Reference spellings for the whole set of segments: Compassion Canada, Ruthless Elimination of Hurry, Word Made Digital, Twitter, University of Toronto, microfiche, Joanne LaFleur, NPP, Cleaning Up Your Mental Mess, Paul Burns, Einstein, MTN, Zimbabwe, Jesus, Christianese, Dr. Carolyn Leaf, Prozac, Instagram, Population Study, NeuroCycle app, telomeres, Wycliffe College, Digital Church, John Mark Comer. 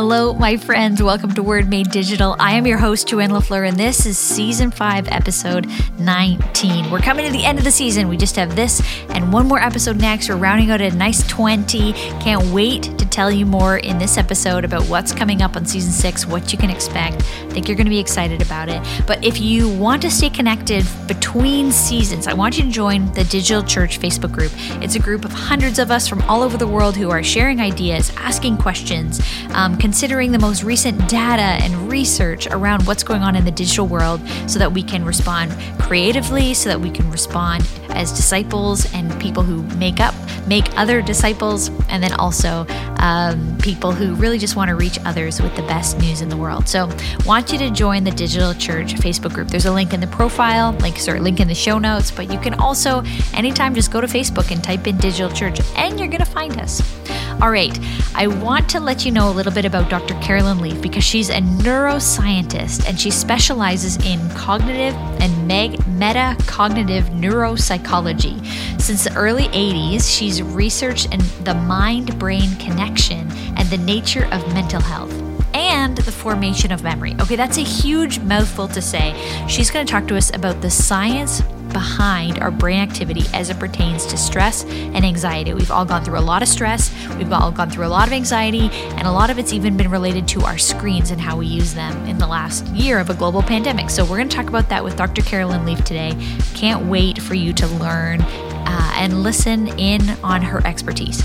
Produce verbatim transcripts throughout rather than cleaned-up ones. Hello, my friends. Welcome to Word Made Digital. I am your host, Joanne LaFleur, and this is Season five, Episode nineteen. We're coming to the end of the season. We just have this and one more episode next. We're rounding out a nice twenty. Can't wait to tell you more in this episode about what's coming up on Season six, what you can expect. I think you're going to be excited about it. But if you want to stay connected between seasons, I want you to join the Digital Church Facebook group. It's a group of hundreds of us from all over the world who are sharing ideas, asking questions, um, considering the most recent data and research around what's going on in the digital world so that we can respond creatively, so that we can respond as disciples and people who make up, make other disciples, and then also um, people who really just want to reach others with the best news in the world. So want you to join the Digital Church Facebook group. There's a link in the profile, like, sorry, link in the show notes, but you can also anytime just go to Facebook and type in Digital Church and you're going to find us. All right, I want to let you know a little bit about Doctor Carolyn Leaf because she's a neuroscientist and she specializes in cognitive and meg- metacognitive neuropsychology. Since the early eighties, she's researched in the mind-brain connection and the nature of mental health and the formation of memory. Okay, that's a huge mouthful to say. She's going to talk to us about the science behind our brain activity as it pertains to stress and anxiety. We've all gone through a lot of stress, we've all gone through a lot of anxiety, and a lot of it's even been related to our screens and how we use them in the last year of a global pandemic. So we're going to talk about that with Doctor Carolyn Leaf today. Can't wait for you to learn uh, and listen in on her expertise.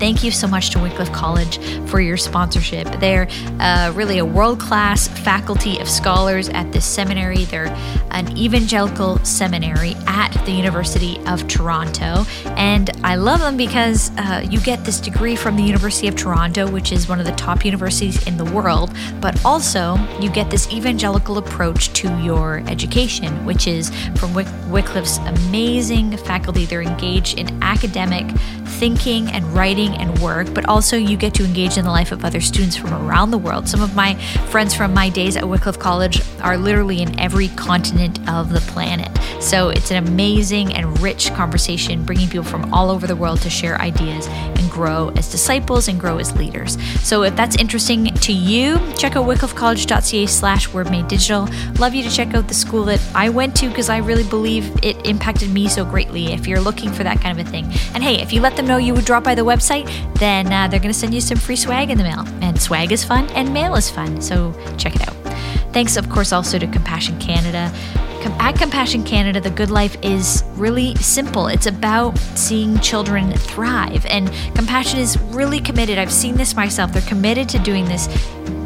Thank you so much to Wycliffe College for your sponsorship. They're uh, really a world-class faculty of scholars at this seminary. They're an evangelical seminary at the University of Toronto. And I love them because uh, you get this degree from the University of Toronto, which is one of the top universities in the world, but also you get this evangelical approach to your education, which is from Wyc- Wycliffe's amazing faculty. They're engaged in academic thinking and writing and work, but also you get to engage in the life of other students from around the world. Some of my friends from my days at Wycliffe College are literally in every continent of the planet. So it's an amazing and rich conversation, bringing people from all over the world to share ideas and grow as disciples and grow as leaders. So if that's interesting to you, check out wycliffecollege.ca slash wordmadedigital. Love you to check out the school that I went to because I really believe it impacted me so greatly if you're looking for that kind of a thing. And hey, if you let them know you would drop by the website, then uh, they're going to send you some free swag in the mail. And swag is fun and mail is fun. So check it out. Thanks, of course, also to Compassion Canada. At Compassion Canada, the good life is really simple. It's about seeing children thrive. And Compassion is really committed. I've seen this myself. They're committed to doing this,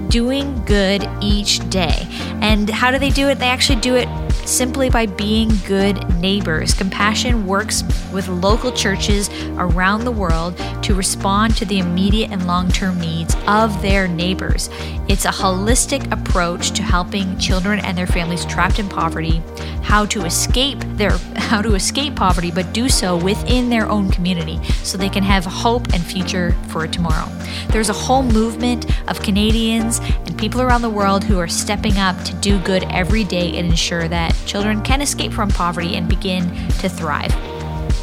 doing good each day. And how do they do it? They actually do it simply by being good neighbors. Compassion works with local churches around the world to respond to the immediate and long-term needs of their neighbors. It's a holistic approach to helping children and their families trapped in poverty, how to escape their how to escape poverty, but do so within their own community so they can have hope and future for tomorrow. There's a whole movement of Canadians and people around the world who are stepping up to do good every day and ensure that children can escape from poverty and begin to thrive.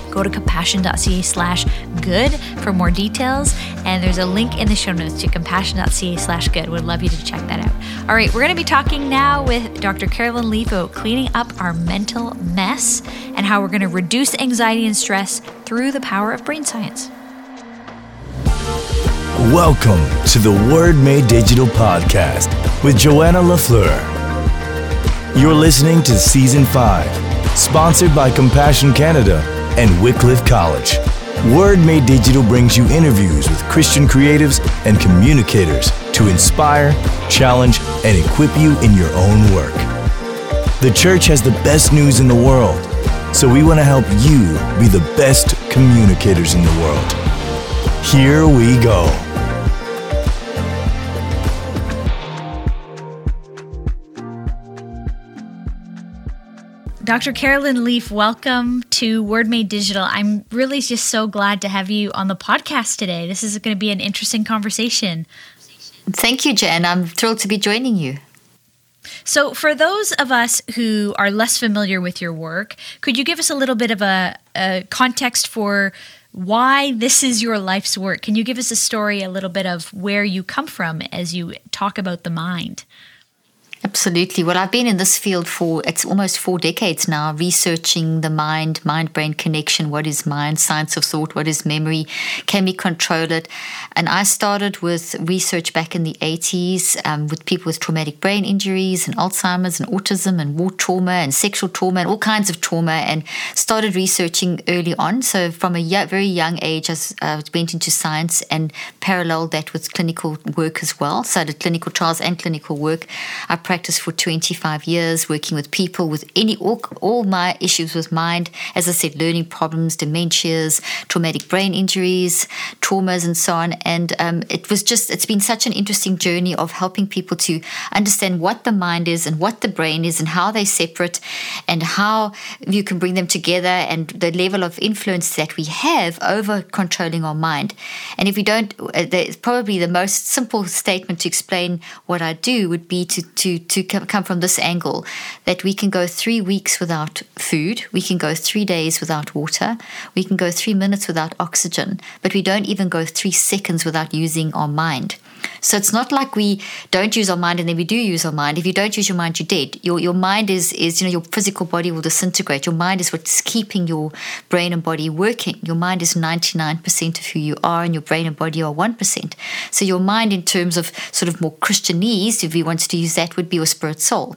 Go to compassion.ca slash good for more details. And there's a link in the show notes to compassion.ca slash good. Would love you to check that out. All right, we're going to be talking now with Doctor Carolyn Leaf about cleaning up our mental mess and how we're going to reduce anxiety and stress through the power of brain science. Welcome to the Word Made Digital podcast with Joanne LaFleur. You're listening to Season five, sponsored by Compassion Canada and Wycliffe College. Word Made Digital brings you interviews with Christian creatives and communicators to inspire, challenge, and equip you in your own work. The church has the best news in the world, so we want to help you be the best communicators in the world. Here we go. Doctor Carolyn Leaf, welcome to Word Made Digital. I'm really just so glad to have you on the podcast today. This is going to be an interesting conversation. Thank you, Jen. I'm thrilled to be joining you. So for those of us who are less familiar with your work, could you give us a little bit of a, a context for why this is your life's work. Can you give us a story, a little bit of where you come from as you talk about the mind? Absolutely. Well, I've been in this field for, it's almost four decades now, researching the mind, mind-brain connection, what is mind, science of thought, what is memory, can we control it? And I started with research back in the eighties um, with people with traumatic brain injuries and Alzheimer's and autism and war trauma and sexual trauma and all kinds of trauma, and started researching early on. So from a very young age, I uh, went into science and paralleled that with clinical work as well. So I did clinical trials and clinical work. I practiced for twenty-five years working with people with any all, all my issues with mind, as I said, learning problems, dementias, traumatic brain injuries, traumas, and so on. And um, it was just, it's been such an interesting journey of helping people to understand what the mind is and what the brain is and how they separate and how you can bring them together and the level of influence that we have over controlling our mind. And if we don't, probably the most simple statement to explain what I do would be to, to to come from this angle, that we can go three weeks without food, we can go three days without water, we can go three minutes without oxygen, but we don't even go three seconds without using our mind. So it's not like we don't use our mind and then we do use our mind. If you don't use your mind, you're dead. Your your mind is, is, you know, your physical body will disintegrate. Your mind is what's keeping your brain and body working. Your mind is ninety-nine percent of who you are, and your brain and body are one percent. So your mind, in terms of sort of more Christianese, if we wanted to use that, would be your spirit soul.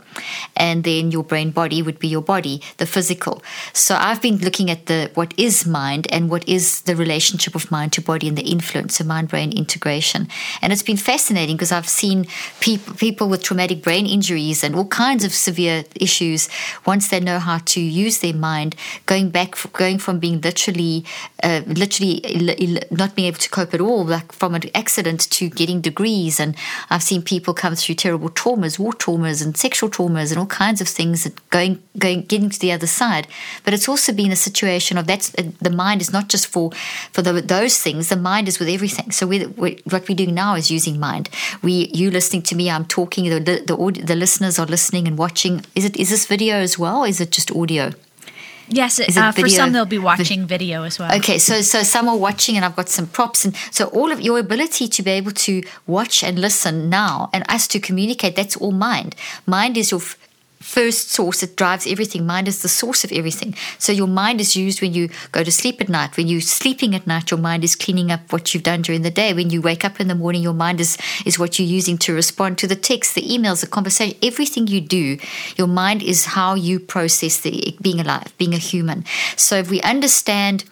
And then your brain body would be your body, the physical. So I've been looking at the what is mind and what is the relationship of mind to body and the influence of mind-brain integration. And it's been fascinating because I've seen people people with traumatic brain injuries and all kinds of severe issues, once they know how to use their mind, going back going from being literally uh, literally not being able to cope at all, like from an accident, to getting degrees. And I've seen people come through terrible traumas, war traumas and sexual traumas and all kinds of things, that going going getting to the other side. But it's also been a situation of that's the mind is not just for for the, those things. The mind is with everything. So we, we, what we're doing now is using mind. We, you listening to me, I'm talking, the, the, the, the listeners are listening and watching. Is it, is this video as well, or is it just audio? Yes, it, uh, for some they'll be watching video as well. Okay, so so some are watching, and I've got some props. And so all of your ability to be able to watch and listen now, and us to communicate, that's all mind. Mind is your f- first source. It drives everything. Mind is the source of everything. So your mind is used when you go to sleep at night. When you're sleeping at night, your mind is cleaning up what you've done during the day. When you wake up in the morning, your mind is is what you're using to respond to the texts, the emails, the conversation. Everything you do, your mind is how you process the being alive, being a human. So if we understand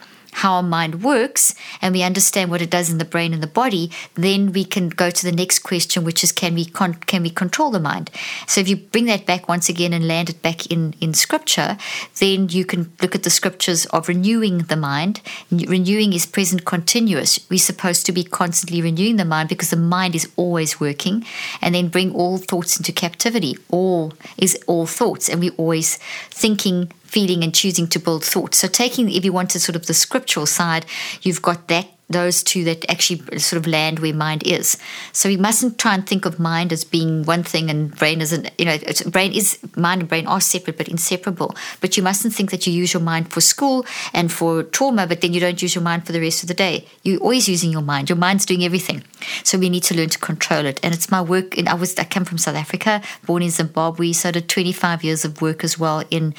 how our mind works, and we understand what it does in the brain and the body, then we can go to the next question, which is can we con- can we control the mind? So if you bring that back once again and land it back in, in Scripture, then you can look at the Scriptures of renewing the mind. Renewing is present continuous. We're supposed to be constantly renewing the mind because the mind is always working, and then bring all thoughts into captivity. All is all thoughts, and we're always thinking, feeling, and choosing to build thought. So taking, if you want to, sort of the scriptural side, you've got that, those two that actually sort of land where mind is. So we mustn't try and think of mind as being one thing and brain isn't, you know, it's, brain is, mind and brain are separate but inseparable. But you mustn't think that you use your mind for school and for trauma, but then you don't use your mind for the rest of the day. You're always using your mind. Your mind's doing everything. So we need to learn to control it. And it's my work, and I was, I come from South Africa, born in Zimbabwe, so I did twenty-five years of work as well in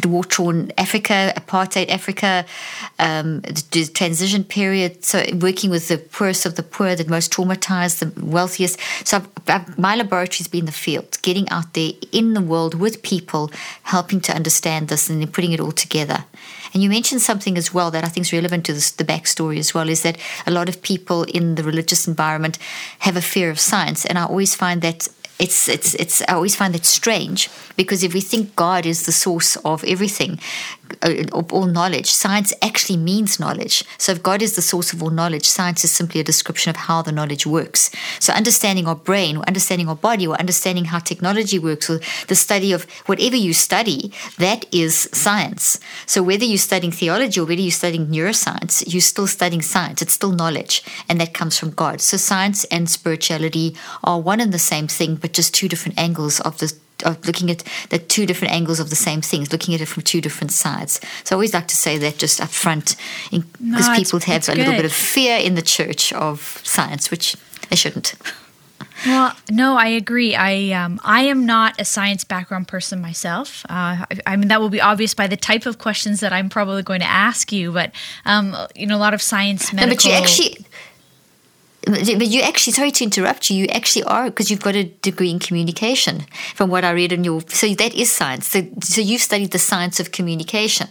the war-torn Africa, apartheid Africa, um, the transition period. So working with the poorest of the poor, the most traumatized, the wealthiest. So I've, I've, my laboratory's been the field, getting out there in the world with people, helping to understand this and then putting it all together. And you mentioned something as well that I think is relevant to this, the backstory as well, is that a lot of people in the religious environment have a fear of science. And I always find that It's it's it's. I always find that strange, because if we think God is the source of everything, of all knowledge, science actually means knowledge. So if God is the source of all knowledge, science is simply a description of how the knowledge works. So understanding our brain, or understanding our body, or understanding how technology works, or the study of whatever you study, that is science. So whether you're studying theology or whether you're studying neuroscience, you're still studying science. It's still knowledge, and that comes from God. So science and spirituality are one and the same thing, but just two different angles of the of looking at the two different angles of the same things, looking at it from two different sides. So I always like to say that just up front, because no, people have a good. little bit of fear in the church of science, which they shouldn't. Well, no, I agree. I um, I am not a science background person myself. Uh, I, I mean, that will be obvious by the type of questions that I'm probably going to ask you. But um, you know, a lot of science, medical. No, but you actually, but you actually, sorry to interrupt you. You actually are, because you've got a degree in communication, from what I read in your. So that is science. So, so you've studied the science of communication.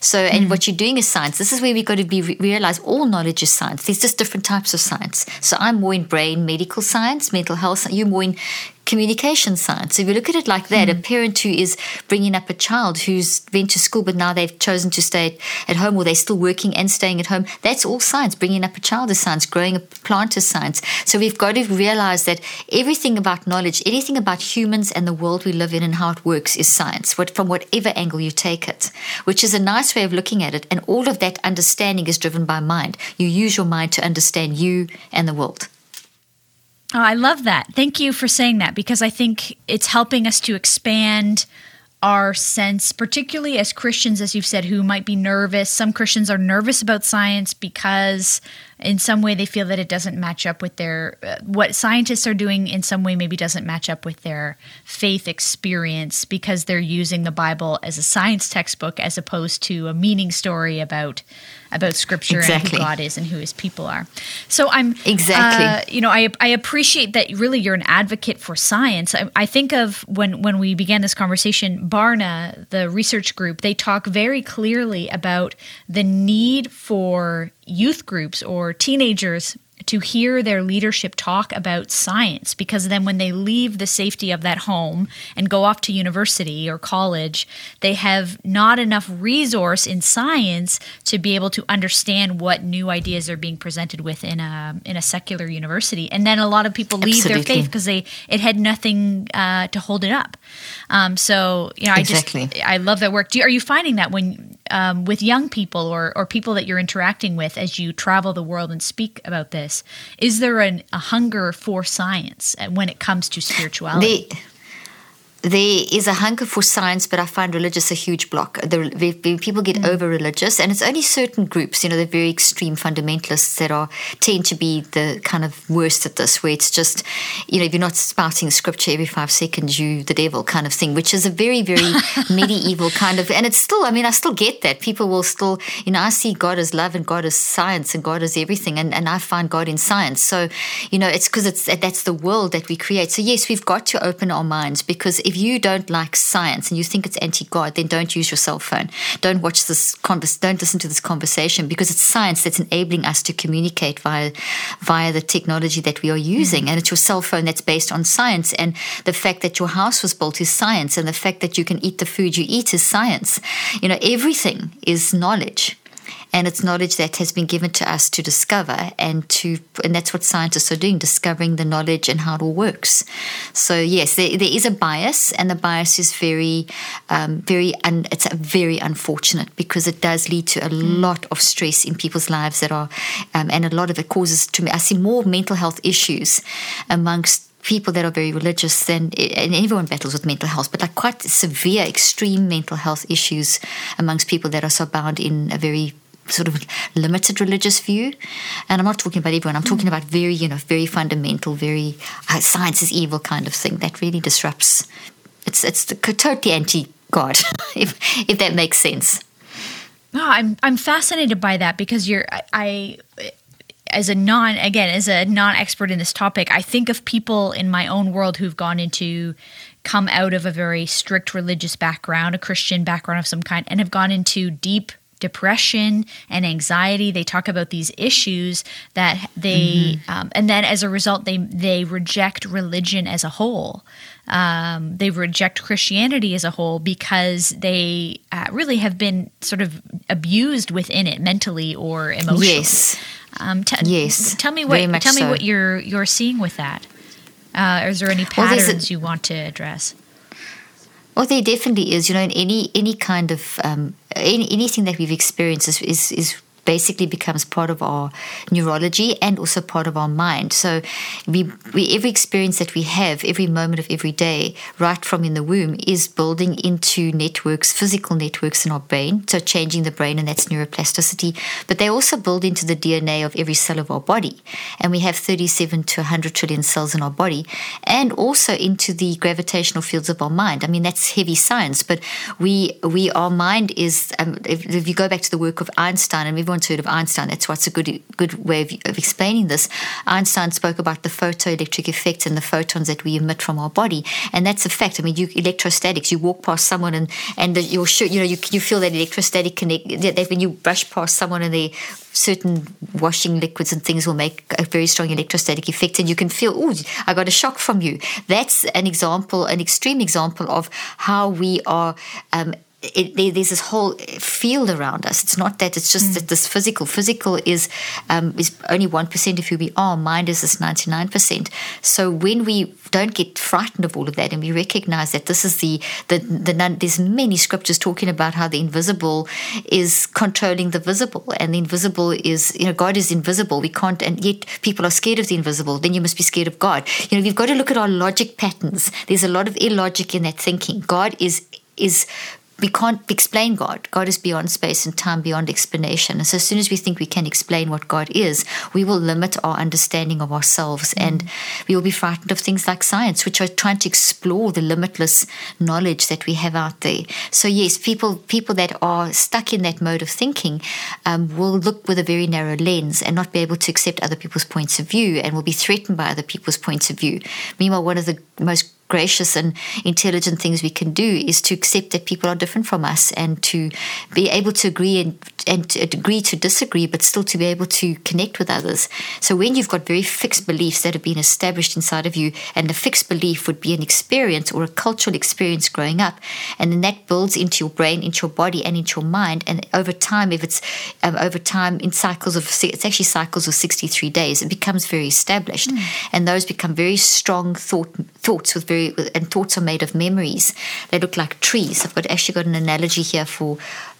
So and mm-hmm. what you're doing is science. This is where we've got to be realize all knowledge is science. There's just different types of science. So I'm more in brain, medical science, mental health. You're more in communication science. So if you look at it like that, mm-hmm. a parent who is bringing up a child who's went to school but now they've chosen to stay at home, or they're still working and staying at home, that's all science. Bringing up a child is science. Growing a plant is science. So we've got to realize that everything about knowledge, anything about humans and the world we live in and how it works is science, what, from whatever angle you take it, which is a nice way of looking at it. And all of that understanding is driven by mind. You use your mind to understand you and the world. Oh, I love that. Thank you for saying that, because I think it's helping us to expand our sense, particularly as Christians, as you've said, who might be nervous. Some Christians are nervous about science because in some way they feel that it doesn't match up with their uh, what scientists are doing in some way maybe doesn't match up with their faith experience, because they're using the Bible as a science textbook as opposed to a meaning story about about Scripture exactly. and who God is and who His people are. So I'm exactly uh, you know I I appreciate that really you're an advocate for science. I, I think of when when we began this conversation, Barna, the research group, they talk very clearly about the need for youth groups or teenagers to hear their leadership talk about science, because then when they leave the safety of that home and go off to university or college, they have not enough resource in science to be able to understand what new ideas are being presented with in a in a secular university. And then a lot of people leave Absolutely. their faith because they it had nothing uh, to hold it up. Um, so you know, I Exactly. just I love that work. Do you, are you finding that when um, with young people or or people that you're interacting with as you travel the world and speak about this? Is there an, a hunger for science when it comes to spirituality? They- There is a hunger for science, but I find religious a huge block. The, the, the people get mm. over-religious, and it's only certain groups, you know, the very extreme fundamentalists that are tend to be the kind of worst at this, where it's just, you know, if you're not spouting Scripture every five seconds, you the devil kind of thing, which is a very, very medieval kind of, and it's still, I mean, I still get that. People will still, you know, I see God as love and God as science and God as everything, and, and I find God in science. So, you know, it's because it's that's the world that we create. So, yes, we've got to open our minds, because if If you don't like science and you think it's anti-God, then don't use your cell phone. Don't watch this converse, don't listen to this conversation, because it's science that's enabling us to communicate via via the technology that we are using. Mm. And it's your cell phone that's based on science, and the fact that your house was built is science, and the fact that you can eat the food you eat is science. You know, everything is knowledge. And it's knowledge that has been given to us to discover, and to, and that's what scientists are doing, discovering the knowledge and how it all works. So yes, there, there is a bias, and the bias is very, um, very, un, it's a very unfortunate, because it does lead to a lot of stress in people's lives that are, um, and a lot of it causes, to me, I see more mental health issues amongst people that are very religious, then, and everyone battles with mental health, but like quite severe, extreme mental health issues amongst people that are so bound in a very sort of limited religious view. And I'm not talking about everyone. I'm talking about very, you know, very fundamental, very uh, science is evil kind of thing that really disrupts. It's it's the, totally anti-God, if if that makes sense. No, oh, I'm I'm fascinated by that, because you're I. I As a non, again, as a non-expert in this topic, I think of people in my own world who've gone into, come out of a very strict religious background, a Christian background of some kind, and have gone into deep depression and anxiety. They talk about these issues that they, mm-hmm. um, and then as a result, they they reject religion as a whole. Um, they reject Christianity as a whole, because they uh, really have been sort of abused within it mentally or emotionally. Yes. Um, t- yes. Tell me what tell me so. what you're you're seeing with that. Uh, is there any patterns well, a- you want to address? Well, there definitely is. You know, in any any kind of um, any, anything that we've experienced is is. is basically becomes part of our neurology and also part of our mind. So we, we every experience that we have, every moment of every day, right from in the womb, is building into networks, physical networks in our brain, so changing the brain, and that's neuroplasticity. But they also build into the D N A of every cell of our body, and we have thirty-seven to one hundred trillion cells in our body, and also into the gravitational fields of our mind. I mean, that's heavy science, but we, we our mind is, um, if, if you go back to the work of Einstein, and we've heard of Einstein, that's what's a good good way of, of explaining this. Einstein spoke about the photoelectric effect and the photons that we emit from our body, and that's a fact. I mean, you electrostatics, you walk past someone and and the, you're sure, you know, you, you feel that electrostatic connect, that when you brush past someone and they certain washing liquids and things will make a very strong electrostatic effect, and you can feel, oh, I got a shock from you. That's an example, an extreme example of how we are um It, there's this whole field around us. It's not that, it's just mm. that this physical physical is um, is only one percent of who we are. Mind is this ninety-nine percent. So when we don't get frightened of all of that, and we recognize that this is the, the, the non, there's many scriptures talking about how the invisible is controlling the visible, and the invisible is, you know, God is invisible. We can't, and yet people are scared of the invisible. Then you must be scared of God. You know, we've got to look at our logic patterns. There's a lot of illogic in that thinking. God is is We can't explain God. God is beyond space and time, beyond explanation. And so as soon as we think we can explain what God is, we will limit our understanding of ourselves, and we will be frightened of things like science, which are trying to explore the limitless knowledge that we have out there. So yes, people people that are stuck in that mode of thinking um, will look with a very narrow lens and not be able to accept other people's points of view, and will be threatened by other people's points of view. Meanwhile, one of the most gracious and intelligent things we can do is to accept that people are different from us, and to be able to agree and, and to agree to disagree, but still to be able to connect with others. So when you've got very fixed beliefs that have been established inside of you, and a fixed belief would be an experience or a cultural experience growing up, and then that builds into your brain, into your body, and into your mind. And over time, if it's um, over time in cycles of, it's actually cycles of sixty-three days, it becomes very established. Mm. And those become very strong thought thoughts with very and thoughts are made of memories. They look like trees. I've got actually got an analogy here for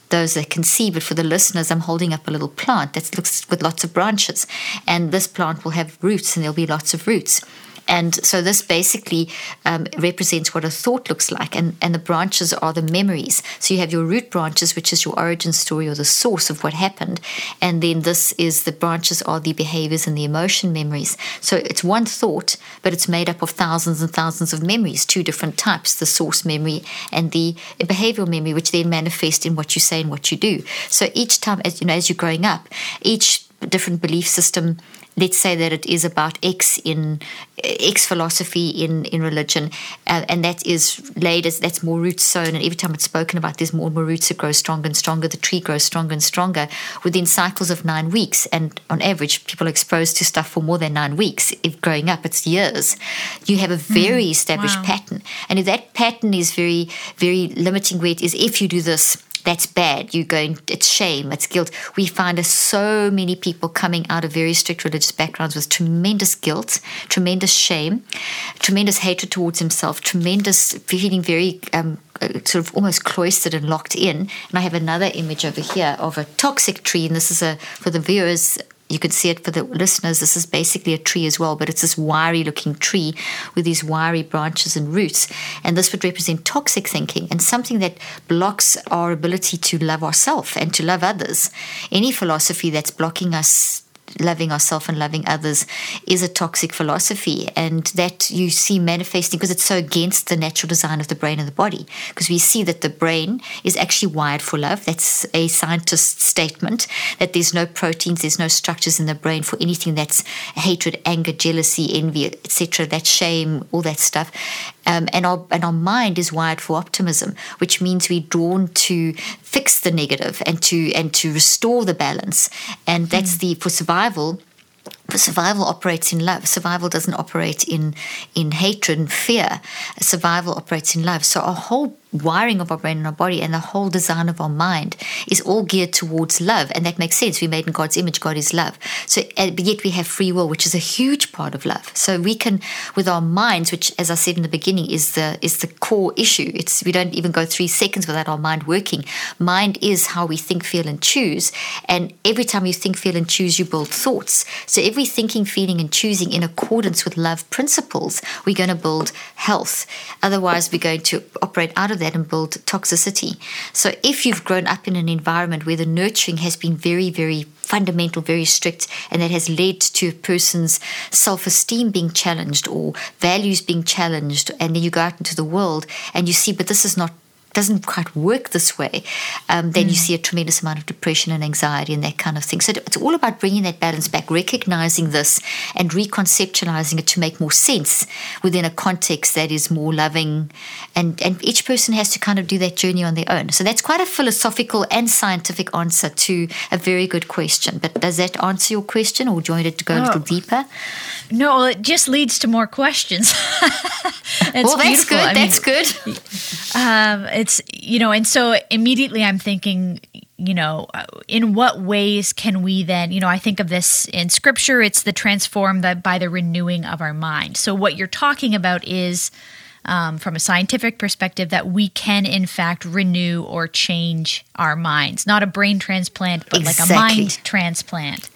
those that can see, but for the listeners, I'm holding up a little plant that looks with lots of branches, and this plant will have roots, and there'll be lots of roots. And so this basically um, represents what a thought looks like, and, and the branches are the memories. So you have your root branches, which is your origin story or the source of what happened, and then this is the branches are the behaviors and the emotion memories. So it's one thought, but it's made up of thousands and thousands of memories, two different types, the source memory and the behavioral memory, which then manifest in what you say and what you do. So each time, as you know, as you're growing up, each different belief system, let's say that it is about X in X philosophy in in religion, uh, and that is laid as that's more roots sown, and every time it's spoken about, there's more and more roots that grow stronger and stronger. The tree grows stronger and stronger within cycles of nine weeks, and on average, people are exposed to stuff for more than nine weeks. If growing up, it's years. You have a very mm, established wow. pattern, and if that pattern is very very limiting, where it is, if you do this, that's bad, you're going, it's shame, it's guilt. We find so many people coming out of very strict religious backgrounds with tremendous guilt, tremendous shame, tremendous hatred towards himself, tremendous feeling very um, sort of almost cloistered and locked in. And I have another image over here of a toxic tree, and this is a for the viewers, you can see it for the listeners, this is basically a tree as well, but it's this wiry looking tree with these wiry branches and roots. And this would represent toxic thinking and something that blocks our ability to love ourselves and to love others. Any philosophy that's blocking us loving ourselves and loving others is a toxic philosophy, and that you see manifesting because it's so against the natural design of the brain and the body, because we see that the brain is actually wired for love. That's a scientist statement, that there's no proteins, there's no structures in the brain for anything that's hatred, anger, jealousy, envy, et cetera, that shame, all that stuff. Um, and our and our mind is wired for optimism, which means we're drawn to fix the negative and to and to restore the balance. And that's mm. the for survival. But survival operates in love. Survival doesn't operate in in hatred and fear. Survival operates in love. So our whole wiring of our brain and our body and the whole design of our mind is all geared towards love. And that makes sense. We're made in God's image. God is love. So yet we have free will, which is a huge part of love. So we can, with our minds, which, as I said in the beginning, is the is the core issue. It's we don't even go three seconds without our mind working. Mind is how we think, feel, and choose. And every time you think, feel, and choose, you build thoughts. So every thinking, feeling, and choosing in accordance with love principles, we're going to build health. Otherwise, we're going to operate out of that and build toxicity. So if you've grown up in an environment where the nurturing has been very, very fundamental, very strict, and that has led to a person's self-esteem being challenged or values being challenged, and then you go out into the world and you see, but this is not doesn't quite work this way, um, then mm. you see a tremendous amount of depression and anxiety and that kind of thing. So it's all about bringing that balance back, recognizing this and reconceptualizing it to make more sense within a context that is more loving. And, and each person has to kind of do that journey on their own. So that's quite a philosophical and scientific answer to a very good question. But does that answer your question, or do you want it to go oh. a little deeper? No, it just leads to more questions. Well, that's good. I mean, that's good. Um, it's It's, you know, and so immediately I'm thinking, you know, in what ways can we then, you know, I think of this in scripture, it's the transform the, by the renewing of our mind. So what you're talking about is, um, from a scientific perspective, that we can in fact renew or change our minds, not a brain transplant, but exactly. like a mind transplant.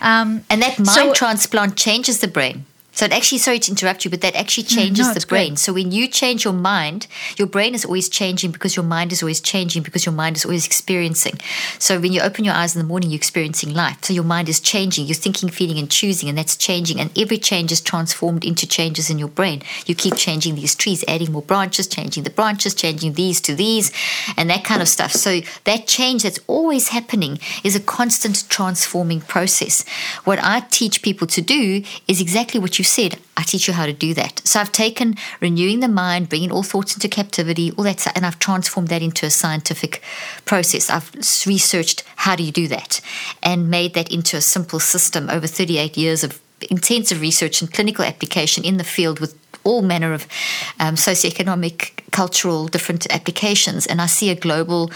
Um, and that mind so, transplant changes the brain. So it actually, sorry to interrupt you, but that actually changes no, the brain. Great. So when you change your mind, your brain is always changing because your mind is always changing because your mind is always experiencing. So when you open your eyes in the morning, you're experiencing life. So your mind is changing. You're thinking, feeling, and choosing, and that's changing. And every change is transformed into changes in your brain. You keep changing these trees, adding more branches, changing the branches, changing these to these, and that kind of stuff. So that change that's always happening is a constant transforming process. What I teach people to do is exactly what you said. I teach you how to do that. So I've taken renewing the mind, bringing all thoughts into captivity, all that, and I've transformed that into a scientific process. I've researched how do you do that and made that into a simple system over thirty-eight years of intensive research and clinical application in the field with all manner of um, socioeconomic, cultural, different applications. And I see a global,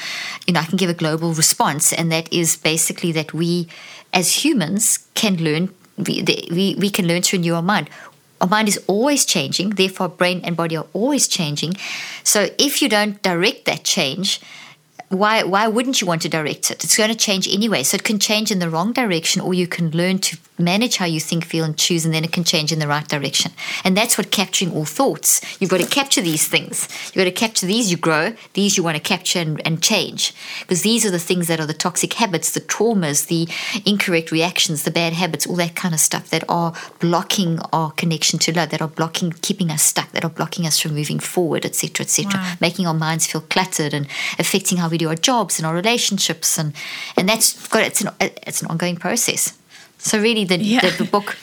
you know, I can give a global response, and that is basically that we as humans can learn We, we we can learn to renew our mind. Our mind is always changing, therefore brain and body are always changing. So if you don't direct that change, why why wouldn't you want to direct it? It's going to change anyway. So it can change in the wrong direction, or you can learn to manage how you think, feel, and choose, and then it can change in the right direction. And that's what capturing all thoughts. You've got to capture these things. You've got to capture these you grow, these you want to capture and, and change, because these are the things that are the toxic habits, the traumas, the incorrect reactions, the bad habits, all that kind of stuff that are blocking our connection to love, that are blocking, keeping us stuck, that are blocking us from moving forward, et cetera, et cetera, wow. making our minds feel cluttered and affecting how we do our jobs and our relationships, and and that's got it's an it's an ongoing process. So really, the, yeah. the, the book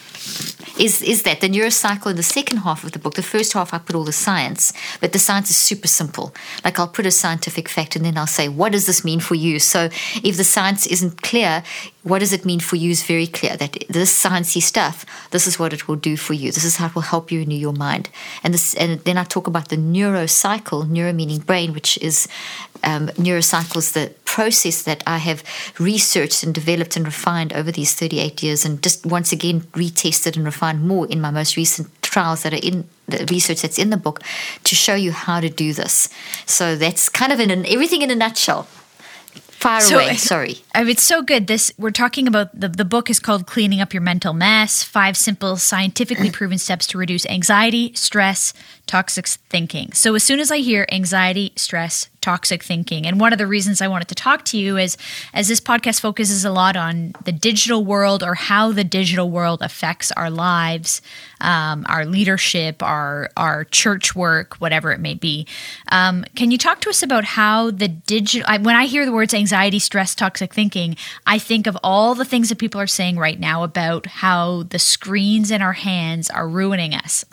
is is that the NeuroCycle in the second half of the book. The first half, I put all the science, but the science is super simple. Like, I'll put a scientific fact, and then I'll say, what does this mean for you? So if the science isn't clear, what does it mean for you is very clear, that this sciencey stuff, this is what it will do for you. This is how it will help you renew your mind. And this, and then I talk about the NeuroCycle, neuro meaning brain, which is um, NeuroCycle is the process that I have researched and developed and refined over these thirty-eight years, and just once again retested and refined more in my most recent trials that are in the research that's in the book to show you how to do this. So that's kind of in an, everything in a nutshell. Far so, away, sorry. I mean, it's so good. This we're talking about the the book is called Cleaning Up Your Mental Mess, Five Simple Scientifically Proven Steps to Reduce Anxiety, Stress, Toxic Thinking. So as soon as I hear anxiety, stress, toxic thinking, and one of the reasons I wanted to talk to you is as this podcast focuses a lot on the digital world, or how the digital world affects our lives, um, our leadership, our our church work, whatever it may be. Um, can you talk to us about how the digital, when I hear the words anxiety, Anxiety, stress, toxic thinking, I think of all the things that people are saying right now about how the screens in our hands are ruining us,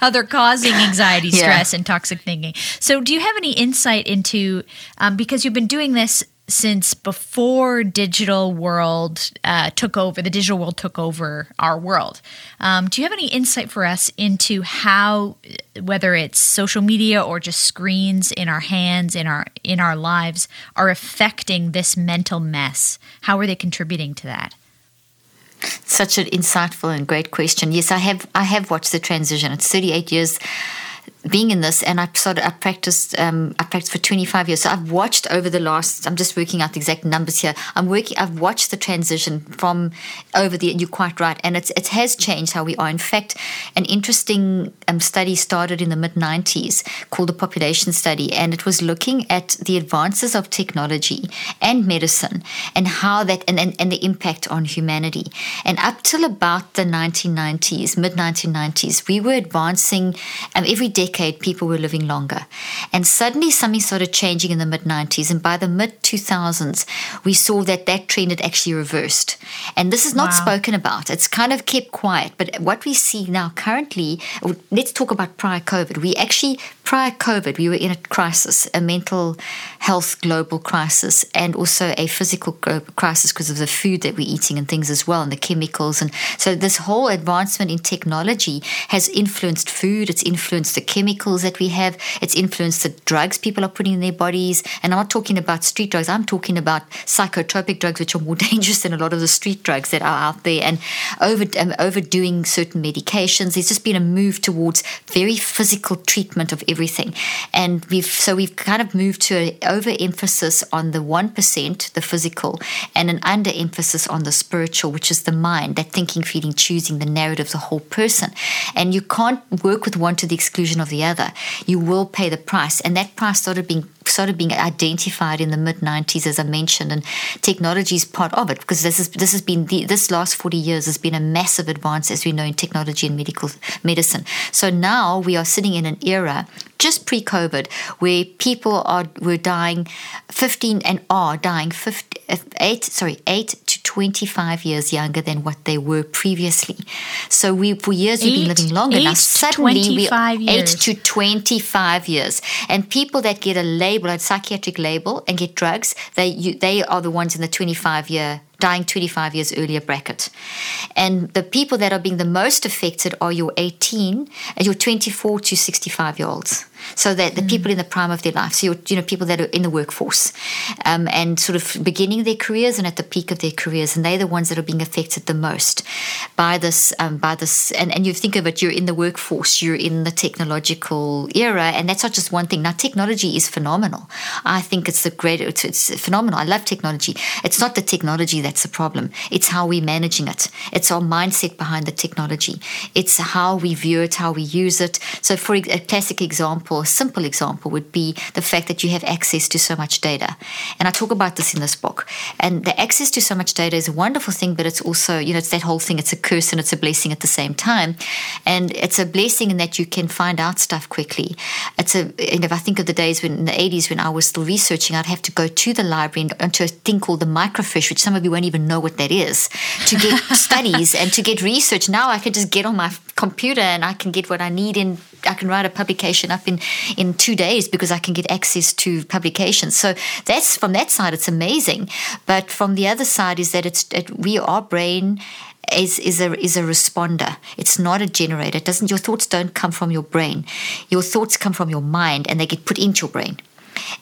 how they're causing anxiety, yeah. stress, and toxic thinking. So do you have any insight into, um, because you've been doing this since before digital world uh, took over, the digital world took over our world. Um, do you have any insight for us into how, whether it's social media or just screens in our hands, in our in our lives, are affecting this mental mess? How are they contributing to that? Such an insightful and great question. Yes, I have. I have watched the transition. It's thirty-eight years being in this, and I sort of I practiced um, I practiced for twenty-five years. So I've watched over the last. I'm just working out the exact numbers here. I'm working. I've watched the transition from over the. You're quite right, and it's it has changed how we are. In fact, an interesting um, study started in the mid nineties called the Population Study, and it was looking at the advances of technology and medicine and how that and and, and the impact on humanity. And up till about the nineteen nineties, mid nineteen nineties, we were advancing um, every decade. People were living longer, and suddenly something started changing in the mid nineties, and by the mid two thousands we saw that that trend had actually reversed, and this is not wow. spoken about. It's kind of kept quiet, but what we see now currently, let's talk about prior COVID. We actually prior COVID we were in a crisis, a mental health global crisis, and also a physical crisis because of the food that we're eating and things as well, and the chemicals. And so this whole advancement in technology has influenced food, it's influenced the chemicals chemicals that we have, it's influenced the drugs people are putting in their bodies. And I'm not talking about street drugs, I'm talking about psychotropic drugs, which are more dangerous than a lot of the street drugs that are out there, and over, um, overdoing certain medications. There's just been a move towards very physical treatment of everything, and we've so we've kind of moved to an overemphasis on the one percent, the physical, and an underemphasis on the spiritual, which is the mind, that thinking, feeling, choosing, the narrative, the whole person. And you can't work with one to the exclusion of the other. You will pay the price, and that price started being started being identified in the mid nineties, as I mentioned, and technology is part of it, because this is this has been the, this last forty years has been a massive advance, as we know, in technology and medical medicine. So now we are sitting in an era just pre-COVID where people are were dying fifteen and are dying fifty, eight sorry eight to twenty-five years younger than what they were previously. So we for years we've eight, been living longer. Now suddenly we years. eight to twenty-five years, and people that get a label, a psychiatric label, and get drugs, they you, they are the ones in the twenty-five year dying twenty-five years earlier bracket. And the people that are being the most affected are your eighteen and your twenty-four to sixty-five year olds. So that the mm. people in the prime of their life, so you're, you know, people that are in the workforce um, and sort of beginning their careers and at the peak of their careers, and they're the ones that are being affected the most by this. Um, by this, and, and you think of it, you're in the workforce, you're in the technological era, and that's not just one thing. Now, technology is phenomenal. I think it's the great. It's, it's phenomenal. I love technology. It's not the technology that's the problem. It's how we're managing it. It's our mindset behind the technology. It's how we view it, how we use it. So, for a classic example. A simple example would be the fact that you have access to so much data, and I talk about this in this book. And the access to so much data is a wonderful thing, but it's also, you know, it's that whole thing. It's a curse and it's a blessing at the same time. And it's a blessing in that you can find out stuff quickly. It's a, and if I think of the days when in the eighties when I was still researching, I'd have to go to the library and onto a thing called the microfiche, which some of you won't even know what that is, to get studies and to get research. Now I can just get on my computer and I can get what I need, and I can write a publication up in in two days because I can get access to publications. So that's from that side, it's amazing. But from the other side is that it's it, we our brain is is a is a responder. It's not a generator. It doesn't your thoughts don't come from your brain. Your thoughts come from your mind, and they get put into your brain.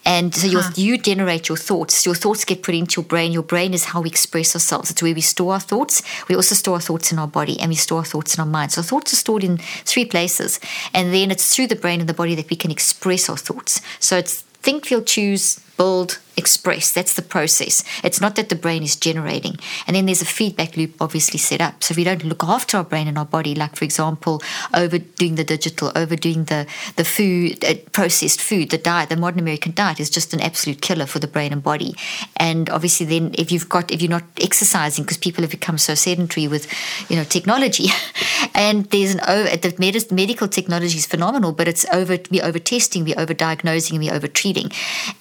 And so huh. you generate your thoughts. Your thoughts get put into your brain. Your brain is how we express ourselves. It's where we store our thoughts. We also store our thoughts in our body, and we store our thoughts in our mind. So thoughts are stored in three places. And then it's through the brain and the body that we can express our thoughts. So it's think, feel, choose, build, express. That's the process. It's not that the brain is generating. And then there's a feedback loop obviously set up. So if we don't look after our brain and our body, like, for example, overdoing the digital, overdoing the, the food, uh, processed food, the diet, the modern American diet is just an absolute killer for the brain and body. And obviously then if you've got, if you're not exercising, because people have become so sedentary with, you know, technology, and there's an over, the med- medical technology is phenomenal, but it's over, we're over-testing, we're over-diagnosing, and we're over-treating.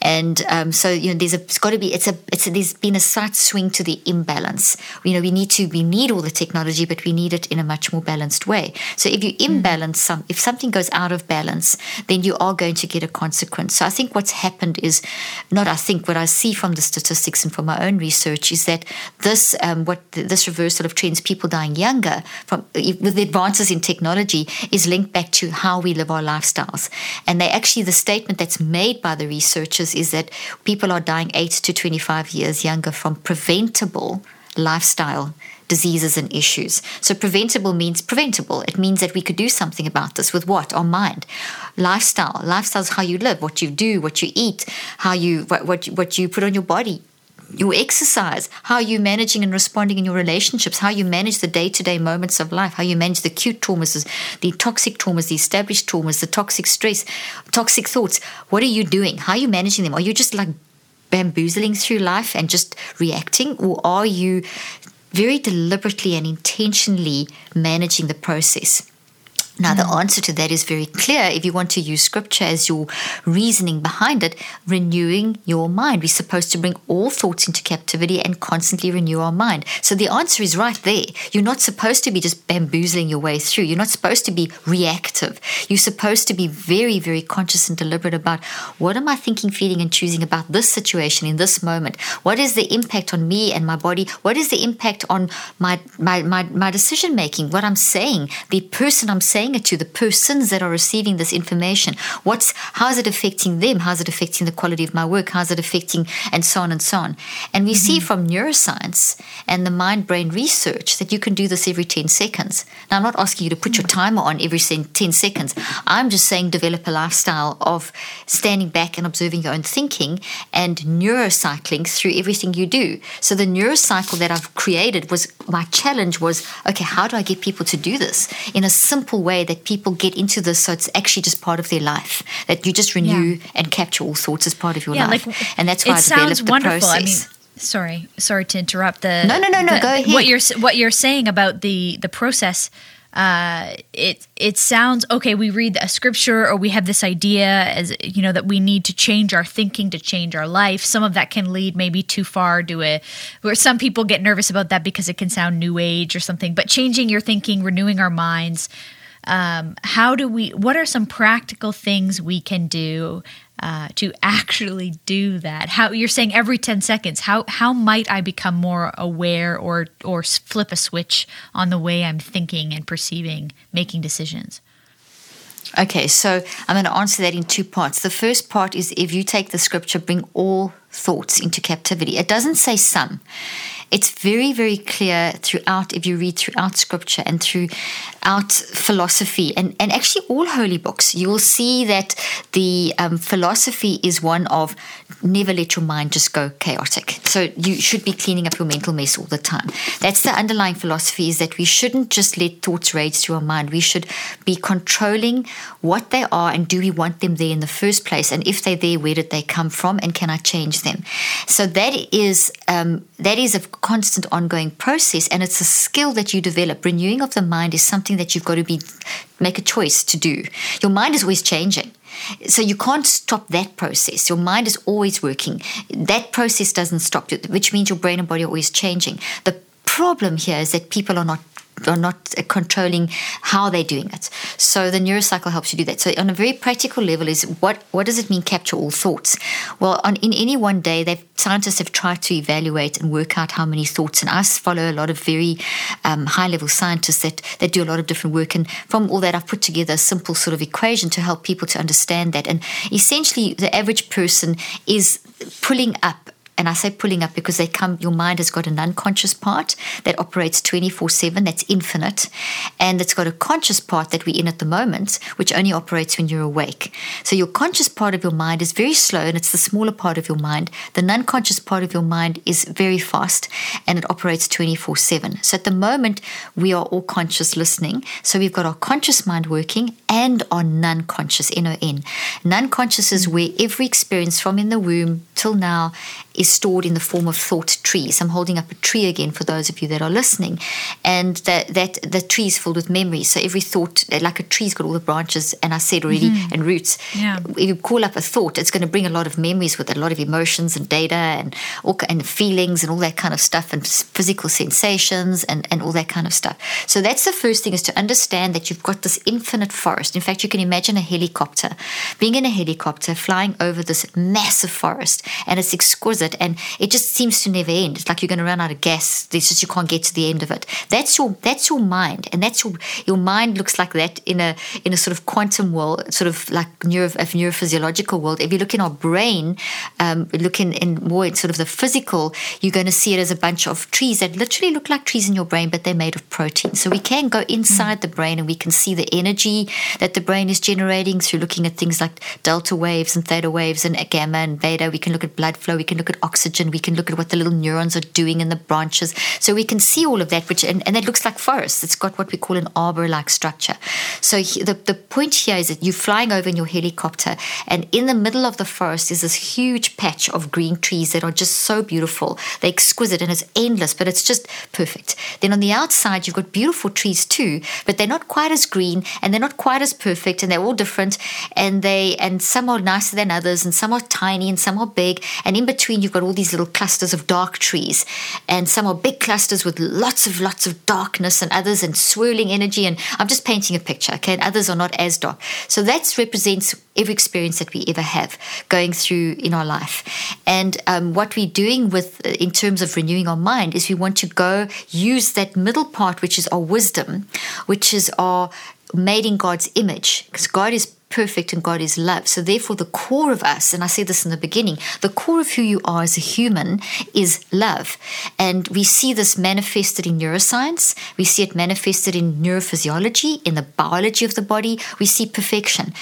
And um, so, you you know, there's, a, there's got to be, it's a, it's a, there's been a slight swing to the imbalance. You know, we need to, we need all the technology, but we need it in a much more balanced way. So if you imbalance some, if something goes out of balance, then you are going to get a consequence. So I think what's happened is, not I think, what I see from the statistics and from my own research is that this, um, what this reversal of trends, people dying younger from with the advances in technology, is linked back to how we live our lifestyles. And they actually, the statement that's made by the researchers is that people are dying eight to twenty-five years younger from preventable lifestyle diseases and issues. So preventable means preventable. It means that we could do something about this with what? Our mind. Lifestyle. Lifestyle is how you live, what you do, what you eat, how you what, what, what you put on your body, your exercise, how you're managing and responding in your relationships, how you manage the day-to-day moments of life, how you manage the acute traumas, the toxic traumas, the established traumas, the toxic stress, toxic thoughts. What are you doing? How are you managing them? Are you just like bamboozling through life and just reacting, or are you very deliberately and intentionally managing the process? Now, the answer to that is very clear. If you want to use scripture as your reasoning behind it, renewing your mind. We're supposed to bring all thoughts into captivity and constantly renew our mind. So the answer is right there. You're not supposed to be just bamboozling your way through. You're not supposed to be reactive. You're supposed to be very, very conscious and deliberate about, what am I thinking, feeling, and choosing about this situation in this moment? What is the impact on me and my body? What is the impact on my my my, my decision making? What I'm saying, the person I'm saying it to, the persons that are receiving this information, what's how is it affecting them, how is it affecting the quality of my work, how is it affecting, and so on and so on. And we mm-hmm. see from neuroscience and the mind brain research that you can do this every ten seconds. Now, I'm not asking you to put your timer on every ten seconds. I'm just saying develop a lifestyle of standing back and observing your own thinking and neurocycling through everything you do. So the neurocycle that I've created, was my challenge was, okay, how do I get people to do this in a simple way that people get into this, so it's actually just part of their life, that you just renew yeah. and capture all thoughts as part of your yeah, life. Like, and that's why I developed the wonderful. process. I mean, sorry, sorry to interrupt. The no, no, no, no. The, go ahead. What you're what you're saying about the the process. Uh, it it sounds okay. We read a scripture, or we have this idea, as you know, that we need to change our thinking to change our life. Some of that can lead maybe too far to a where some people get nervous about that because it can sound new age or something. But changing your thinking, renewing our minds. Um, how do we, what are some practical things we can do uh, to actually do that? How, you're saying every ten seconds, how, how might I become more aware or, or flip a switch on the way I'm thinking and perceiving, making decisions? Okay, so I'm going to answer that in two parts. The first part is, if you take the scripture, bring all thoughts into captivity. It doesn't say some. It's very, very clear throughout, if you read throughout scripture and throughout philosophy, and, and actually all holy books, you will see that the um, philosophy is one of never let your mind just go chaotic. So you should be cleaning up your mental mess all the time. That's the underlying philosophy, is that we shouldn't just let thoughts rage through our mind. We should be controlling what they are, and do we want them there in the first place? And if they're there, where did they come from? And can I change them? So that is um, that is a constant ongoing process, and it's a skill that you develop. Renewing of the mind is something that you've got to be make a choice to do. Your mind is always changing, so you can't stop that process. Your mind is always working. That process doesn't stop, which means your brain and body are always changing. The problem here is that people are not are not controlling how they're doing it. So the neurocycle helps you do that. So on a very practical level is, what, what does it mean capture all thoughts? Well, on, in any one day, they've, scientists have tried to evaluate and work out how many thoughts. And I follow a lot of very um, high-level scientists that, that do a lot of different work. And from all that, I've put together a simple sort of equation to help people to understand that. And essentially, the average person is pulling up. And I say pulling up because they come. Your mind has got an unconscious part that operates twenty-four seven, that's infinite, and it's got a conscious part that we're in at the moment, which only operates when you're awake. So your conscious part of your mind is very slow, and it's the smaller part of your mind. The non-conscious part of your mind is very fast, and it operates twenty-four seven. So at the moment, we are all conscious listening. So we've got our conscious mind working and our non-conscious, N O N. Non-conscious is where every experience from in the womb till now is stored in the form of thought trees. I'm holding up a tree again for those of you that are listening. And that that the tree is filled with memories. So every thought, like a tree's got all the branches, and I said already, mm-hmm. and roots. Yeah. If you call up a thought, it's going to bring a lot of memories with it, a lot of emotions and data and all, and feelings and all that kind of stuff, and physical sensations and, and all that kind of stuff. So that's the first thing, is to understand that you've got this infinite forest. In fact, you can imagine a helicopter, being in a helicopter, flying over this massive forest, and it's exquisite. And it just seems to never end. It's like you're going to run out of gas. It's just you can't get to the end of it. That's your that's your mind, and that's your your mind looks like that in a in a sort of quantum world, sort of like neuro, a neurophysiological world. If you look in our brain, um, look in, in more in sort of the physical, you're going to see it as a bunch of trees that literally look like trees in your brain, but they're made of protein. So we can go inside mm. the brain, and we can see the energy that the brain is generating through looking at things like delta waves and theta waves and gamma and beta. We can look at blood flow. We can look at oxygen, we can look at what the little neurons are doing in the branches. So we can see all of that, which and, and that looks like forest. It's got what we call an arbor-like structure. So he, the, the point here is that you're flying over in your helicopter, and in the middle of the forest is this huge patch of green trees that are just so beautiful. They're exquisite, and it's endless, but it's just perfect. Then on the outside, you've got beautiful trees too, but they're not quite as green, and they're not quite as perfect, and they're all different, and they and some are nicer than others, and some are tiny, and some are big, and in between you've got all these little clusters of dark trees, and some are big clusters with lots of lots of darkness, and others and swirling energy, and I'm just painting a picture, okay, and others are not as dark. So that represents every experience that we ever have going through in our life. And um, what we're doing with in terms of renewing our mind is we want to go use that middle part, which is our wisdom, which is our made in God's image, because God is perfect and God is love. So therefore the core of us, and I said this in the beginning, the core of who you are as a human is love. And we see this manifested in neuroscience. We see it manifested in neurophysiology, in the biology of the body. We see perfection,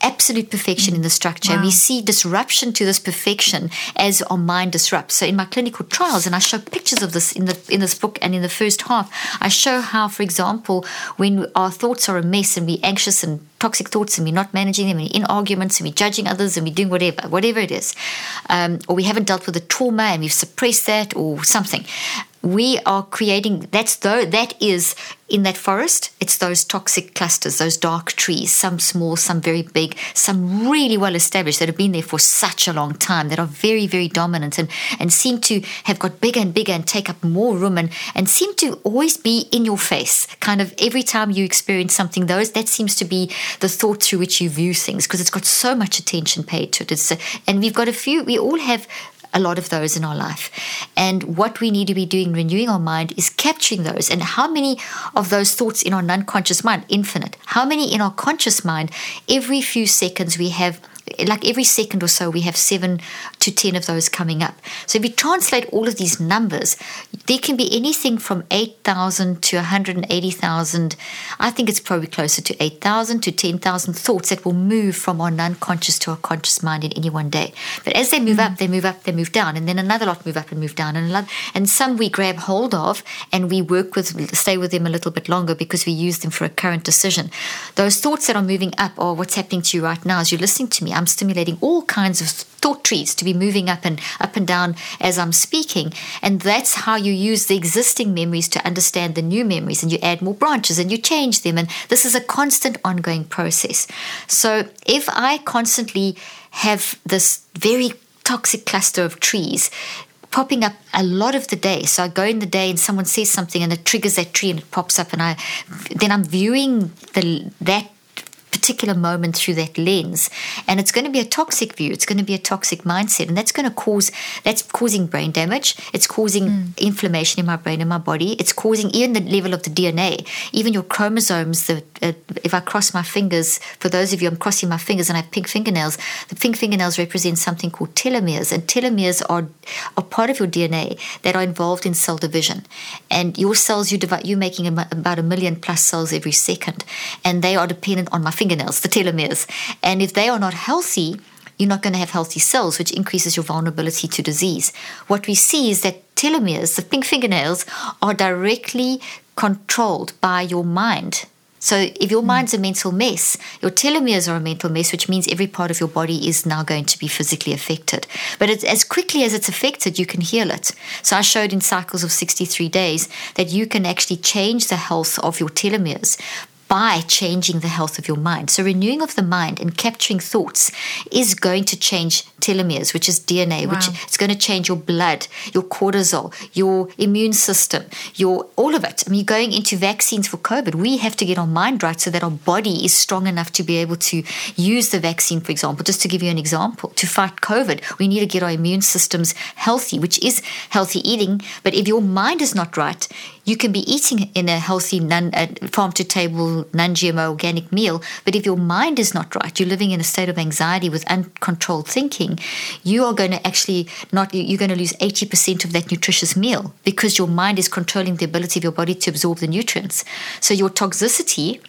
absolute perfection in the structure. Wow. We see disruption to this perfection as our mind disrupts. So in my clinical trials, and I show pictures of this in the in this book and in the first half, I show how, for example, when our thoughts are a mess and we're anxious and toxic thoughts and we're not managing them, and we're in arguments and we're judging others and we're doing whatever, whatever it is, um, or we haven't dealt with a trauma and we've suppressed that or something. We are creating, that's though, that is in that forest, it's those toxic clusters, those dark trees, some small, some very big, some really well established that have been there for such a long time, that are very, very dominant and, and seem to have got bigger and bigger and take up more room and, and seem to always be in your face. Kind of every time you experience something, those that seems to be the thought through which you view things, because it's got so much attention paid to it. It's a, and we've got a few, we all have a lot of those in our life. And what we need to be doing, renewing our mind, is capturing those. And how many of those thoughts in our non-conscious mind? Infinite. How many in our conscious mind? Every few seconds we have, like every second or so, we have seven to ten of those coming up. So if you translate all of these numbers, there can be anything from eight thousand to one hundred eighty thousand. I think it's probably closer to eight thousand to ten thousand thoughts that will move from our non-conscious to our conscious mind in any one day. But as they move mm. up, they move up, they move down, and then another lot move up and move down, and another, and some we grab hold of and we work with, stay with them a little bit longer because we use them for a current decision. Those thoughts that are moving up are what's happening to you right now as you're listening to me. I'm stimulating all kinds of thought trees to be moving up and up and down as I'm speaking. And that's how you use the existing memories to understand the new memories, and you add more branches and you change them. And this is a constant ongoing process. So if I constantly have this very toxic cluster of trees popping up a lot of the day. So I go in the day and someone says something and it triggers that tree and it pops up, and I then I'm viewing the that particular moment through that lens, and it's going to be a toxic view, it's going to be a toxic mindset, and that's going to cause that's causing brain damage, it's causing mm. inflammation in my brain and my body, it's causing even the level of the D N A, even your chromosomes. The uh, if I cross my fingers, for those of you, I'm crossing my fingers and I have pink fingernails. The pink fingernails represent something called telomeres, and telomeres are are part of your D N A that are involved in cell division, and your cells, you divide, you're making about a million plus cells every second, and they are dependent on my fingers. Else, the telomeres. And if they are not healthy, you're not going to have healthy cells, which increases your vulnerability to disease. What we see is that telomeres, the pink fingernails, are directly controlled by your mind. So if your mind's a mental mess, your telomeres are a mental mess, which means every part of your body is now going to be physically affected. But it's, as quickly as it's affected, you can heal it. So I showed in cycles of sixty-three days that you can actually change the health of your telomeres by changing the health of your mind. So renewing of the mind and capturing thoughts is going to change telomeres, which is D N A, wow. which it's going to change your blood, your cortisol, your immune system, your all of it. I mean, going into vaccines for COVID, we have to get our mind right so that our body is strong enough to be able to use the vaccine, for example. Just to give you an example, to fight COVID, we need to get our immune systems healthy, which is healthy eating. But if your mind is not right, you can be eating in a healthy, non, uh, farm-to-table, non-G M O organic meal, but if your mind is not right, you're living in a state of anxiety with uncontrolled thinking, you are going to actually not, you're going to lose eighty percent of that nutritious meal because your mind is controlling the ability of your body to absorb the nutrients. So your toxicity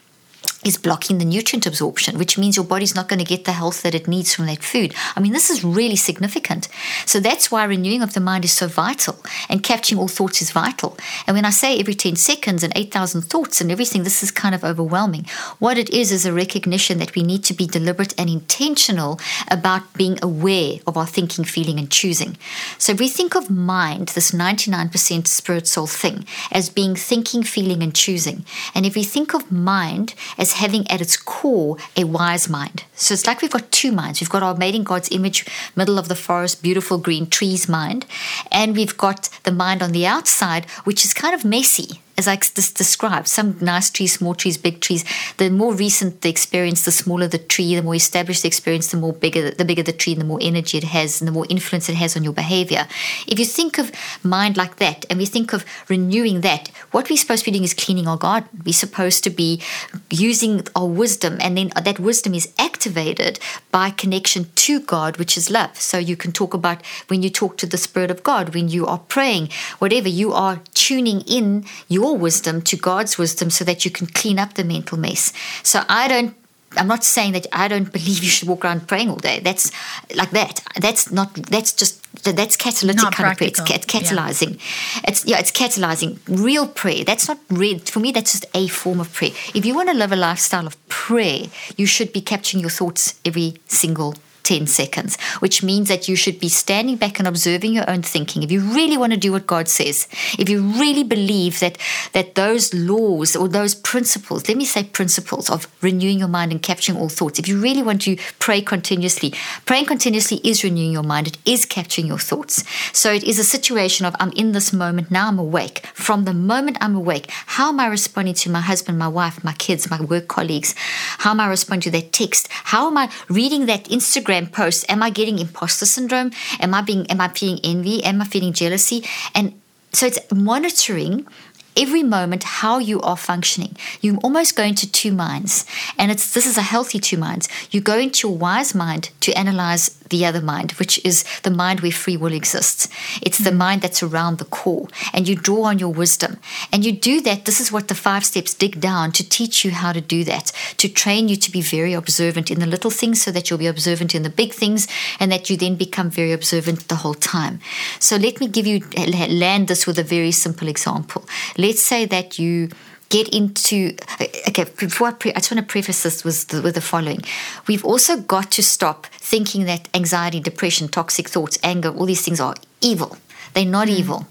is blocking the nutrient absorption, which means your body's not going to get the health that it needs from that food. I mean, this is really significant. So that's why renewing of the mind is so vital, and capturing all thoughts is vital. And when I say every ten seconds and eight thousand thoughts and everything, this is kind of overwhelming. What it is is a recognition that we need to be deliberate and intentional about being aware of our thinking, feeling, and choosing. So if we think of mind, this ninety-nine percent spirit soul thing, as being thinking, feeling, and choosing, and if we think of mind as having at its core a wise mind. So it's like we've got two minds. We've got our made in God's image, middle of the forest, beautiful green trees mind, and we've got the mind on the outside, which is kind of messy. As I just described, some nice trees, small trees, big trees. The more recent the experience, the smaller the tree. The more established the experience, the more bigger the bigger the tree, and the more energy it has, and the more influence it has on your behavior. If you think of mind like that, and we think of renewing that, what we're supposed to be doing is cleaning our garden. We're supposed to be using our wisdom, and then that wisdom is activated by connection to God, which is love. So you can talk about when you talk to the Spirit of God, when you are praying, whatever, you are tuning in your wisdom to God's wisdom so that you can clean up the mental mess. So I don't I'm not saying that I don't believe you should walk around praying all day. That's like that. That's not, that's just, that's catalytic not kind practical. Of prayer. It's cat- catalyzing. Yeah. It's, yeah, it's catalyzing. Real prayer. That's not real. For me, that's just a form of prayer. If you want to live a lifestyle of prayer, you should be capturing your thoughts every single day. ten seconds, which means that you should be standing back and observing your own thinking. If you really want to do what God says, if you really believe that that those laws or those principles, let me say principles of renewing your mind and capturing all thoughts, if you really want to pray continuously, praying continuously is renewing your mind. It is capturing your thoughts. So it is a situation of I'm in this moment, now I'm awake. From the moment I'm awake, how am I responding to my husband, my wife, my kids, my work colleagues? How am I responding to that text? How am I reading that Instagram posts? Am I getting imposter syndrome? Am I being am I feeling envy? Am I feeling jealousy? And so it's monitoring every moment how you are functioning. You're almost going to two minds, and it's this is a healthy two minds. You go into your wise mind to analyze the other mind, which is the mind where free will exists. It's the mind that's around the core, and you draw on your wisdom, and you do that. This is what the five steps dig down to teach you how to do that, to train you to be very observant in the little things so that you'll be observant in the big things, and that you then become very observant the whole time. So let me give you land this with a very simple example. Let's say that you get into, okay, before I, pre- I just want to preface this with the, with the following. We've also got to stop thinking that anxiety, depression, toxic thoughts, anger, all these things are evil. They're not mm. evil.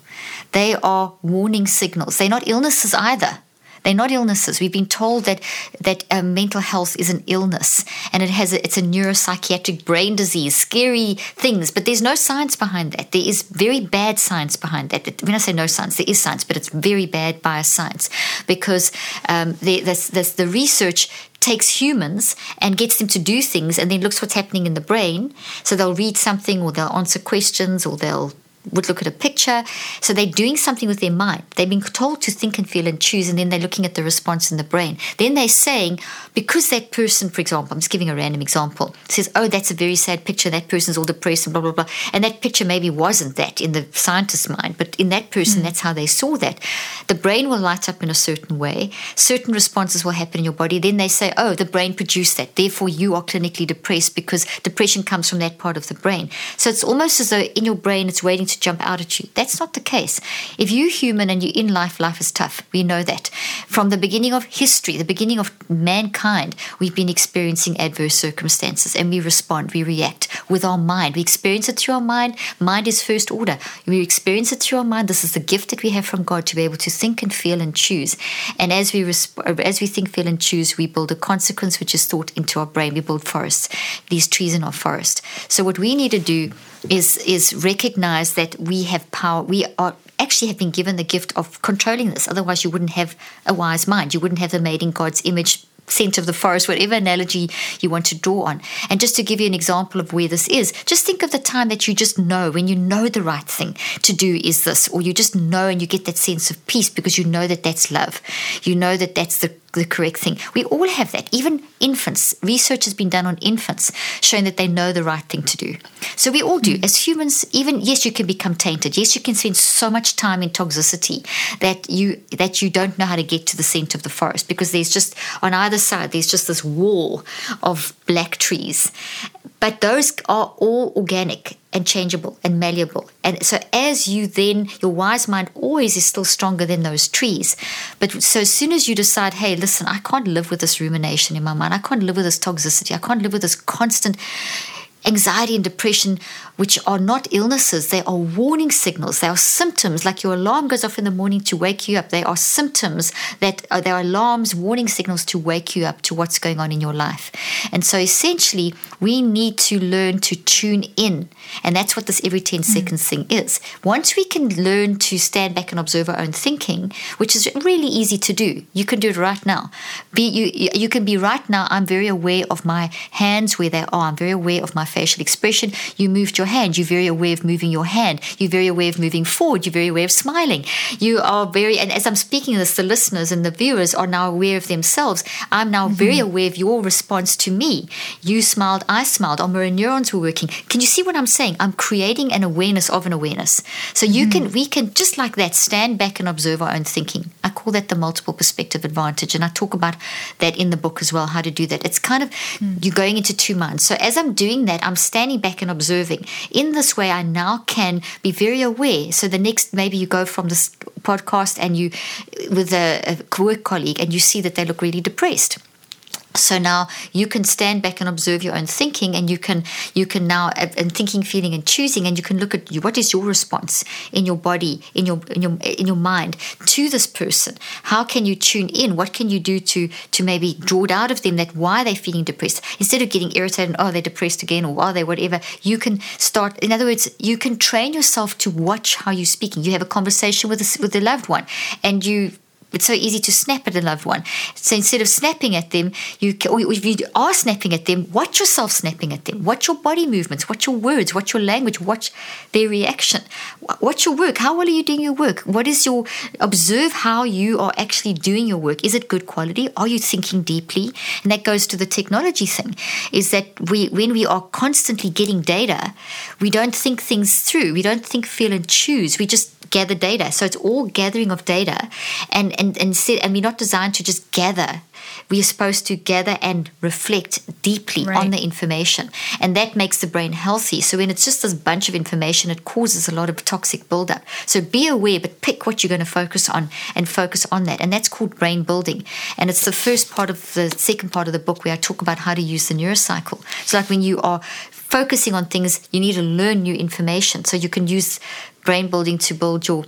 They are warning signals. They're not illnesses either. They're not illnesses. We've been told that that uh, mental health is an illness, and it has a, it's a neuropsychiatric brain disease, scary things. But there's no science behind that. There is very bad science behind that. When I say no science, there is science, but it's very bad bioscience, because um, the, the, the, the research takes humans and gets them to do things, and then looks what's happening in the brain. So they'll read something, or they'll answer questions, or they'll would look at a picture. So they're doing something with their mind. They've been told to think and feel and choose, and then they're looking at the response in the brain. Then they're saying, because that person, for example, I'm just giving a random example, says, oh, that's a very sad picture, that person's all depressed and blah, blah, blah. And that picture maybe wasn't that in the scientist's mind, but in that person, mm. that's how they saw that. The brain will light up in a certain way. Certain responses will happen in your body. Then they say, oh, the brain produced that. Therefore, you are clinically depressed, because depression comes from that part of the brain. So it's almost as though in your brain, it's waiting to jump out at you. That's not the case. If you're human and you're in life, life is tough. We know that. From the beginning of history, the beginning of mankind, we've been experiencing adverse circumstances, and we respond, we react with our mind. We experience it through our mind. Mind is first order. We experience it through our mind. This is the gift that we have from God to be able to think and feel and choose. And as we resp- as we think, feel, and choose, we build a consequence which is thought into our brain. We build forests, these trees in our forest. So what we need to do is is recognize that we have power. We are actually have been given the gift of controlling this. Otherwise, you wouldn't have a wise mind. You wouldn't have the made in God's image, scent of the forest, whatever analogy you want to draw on. And just to give you an example of where this is, just think of the time that you just know, when you know the right thing to do is this, or you just know and you get that sense of peace because you know that that's love. You know that that's the the correct thing. We all have that. Even infants. Research has been done on infants showing that they know the right thing to do. So we all do. As humans, even, yes, you can become tainted. Yes, you can spend so much time in toxicity that you that you don't know how to get to the scent of the forest, because there's just, on either side, there's just this wall of black trees. But those are all organic and changeable and malleable. And so as you then, your wise mind always is still stronger than those trees. But so as soon as you decide, hey, listen, I can't live with this rumination in my mind. I can't live with this toxicity. I can't live with this constant anxiety and depression, which are not illnesses. They are warning signals. They are symptoms. Like your alarm goes off in the morning to wake you up. They are symptoms that are, they are alarms, warning signals to wake you up to what's going on in your life. And so essentially, we need to learn to tune in. And that's what this every ten mm. seconds thing is. Once we can learn to stand back and observe our own thinking, which is really easy to do. You can do it right now. Be you, you can be right now, I'm very aware of my hands, where they are. I'm very aware of my facial expression. You moved your hand. You're very aware of moving your hand. You're very aware of moving forward. You're very aware of smiling. You are very, and as I'm speaking this, the listeners and the viewers are now aware of themselves. I'm now mm-hmm. very aware of your response to me. You smiled, I smiled. Our mirror neurons were working. Can you see what I'm saying? I'm creating an awareness of an awareness. So you mm-hmm. can, we can just like that stand back and observe our own thinking. I call that the multiple perspective advantage, and I talk about that in the book as well, how to do that. It's kind of mm-hmm. you're going into two minds. So as I'm doing that, I'm standing back and observing. In this way, I now can be very aware. So the next, maybe you go from this podcast and you with a, a work colleague and you see that they look really depressed. So now you can stand back and observe your own thinking, and you can you can now and thinking, feeling, and choosing, and you can look at you, what is your response in your body, in your in your in your mind to this person? How can you tune in? What can you do to to maybe draw it out of them that why they're feeling depressed? Instead of getting irritated, and, oh, they're depressed again, or are they whatever? You can start. In other words, you can train yourself to watch how you're speaking. You have a conversation with a, with a loved one, and you. It's so easy to snap at a loved one. So instead of snapping at them, you can, or if you are snapping at them, watch yourself snapping at them. Watch your body movements. Watch your words. Watch your language. Watch their reaction. Watch your work. How well are you doing your work? What is your observe how you are actually doing your work? Is it good quality? Are you thinking deeply? And that goes to the technology thing, is that we when we are constantly getting data, we don't think things through. We don't think, feel, and choose. We just gather data. So it's all gathering of data, and and and, set, and we're not designed to just gather. We are supposed to gather and reflect deeply right. on the information, and that makes the brain healthy. So when it's just this bunch of information, it causes a lot of toxic buildup. So be aware, but pick what you're going to focus on and focus on that, and that's called brain building. And it's the first part of the second part of the book where I talk about how to use the NeuroCycle. So like when you are focusing on things, you need to learn new information. So you can use brain building to build your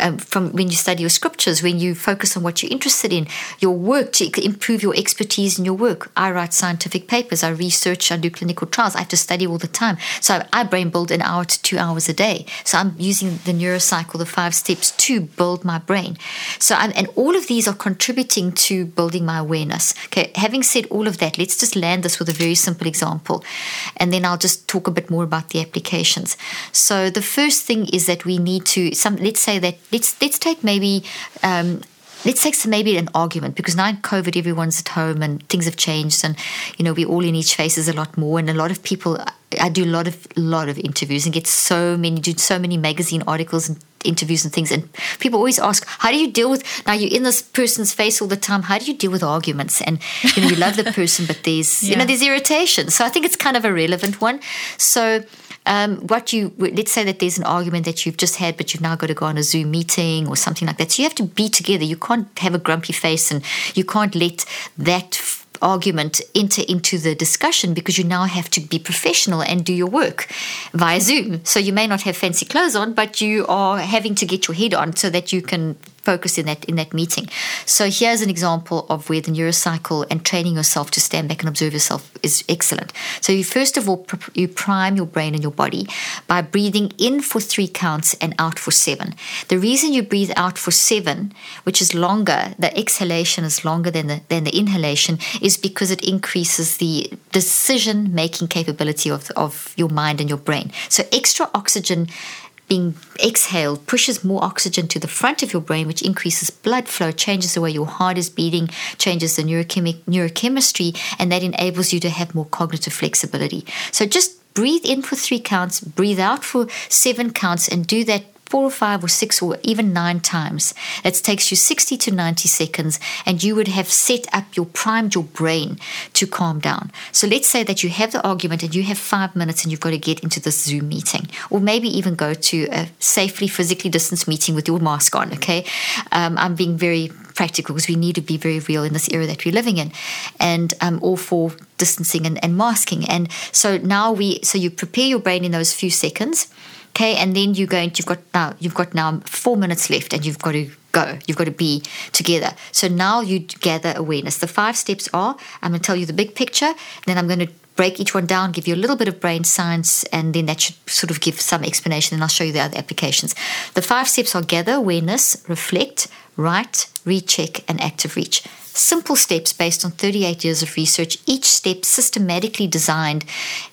Um, from when you study your scriptures, when you focus on what you're interested in, your work, to improve your expertise in your work. I write scientific papers, I research, I do clinical trials, I have to study all the time. So I brain build an hour to two hours a day. So I'm using the NeuroCycle, the five steps to build my brain. So I'm, and all of these are contributing to building my awareness. Okay, having said all of that, let's just land this with a very simple example, and then I'll just talk a bit more about the applications. So the first thing is that we need to, some, let's say that Let's let's take maybe um, let's take some, maybe an argument, because now in COVID everyone's at home and things have changed, and you know we're all in each faces a lot more, and a lot of people. I do a lot of lot of interviews and get so many do so many magazine articles and interviews and things, and people always ask, how do you deal with, now you're in this person's face all the time, how do you deal with arguments? And you know you love the person, but there's yeah. you know there's irritation. So I think it's kind of a relevant one. So um, what you, let's say that there's an argument that you've just had, but you've now got to go on a Zoom meeting or something like that. So you have to be together. You can't have a grumpy face, and you can't let that f- argument enter into the discussion, because you now have to be professional and do your work via Zoom. So you may not have fancy clothes on, but you are having to get your head on so that you can focus in that in that meeting. So here's an example of where the NeuroCycle and training yourself to stand back and observe yourself is excellent. So you first of all pr- you prime your brain and your body by breathing in for three counts and out for seven. The reason you breathe out for seven, which is longer, the exhalation is longer than the than the inhalation, is because it increases the decision making capability of of your mind and your brain. So extra oxygen being exhaled pushes more oxygen to the front of your brain, which increases blood flow, changes the way your heart is beating, changes the neurochemi- neurochemistry, and that enables you to have more cognitive flexibility. So just breathe in for three counts, breathe out for seven counts, and do that four or five or six or even nine times. That takes you sixty to ninety seconds, and you would have set up your primed your brain to calm down. So let's say that you have the argument and you have five minutes and you've got to get into this Zoom meeting, or maybe even go to a safely physically distanced meeting with your mask on, okay? Um, I'm being very practical because we need to be very real in this era that we're living in, and um, all for distancing and, and masking. And so now we, so you prepare your brain in those few seconds. Okay, and then you're going. You've got now. You've got now four minutes left, and you've got to go. You've got to be together. So now you gather awareness. The five steps are: I'm going to tell you the big picture, then I'm going to break each one down, give you a little bit of brain science, and then that should sort of give some explanation. And I'll show you the other applications. The five steps are: gather awareness, reflect, write, recheck, and active reach. Simple steps based on thirty-eight years of research, each step systematically designed,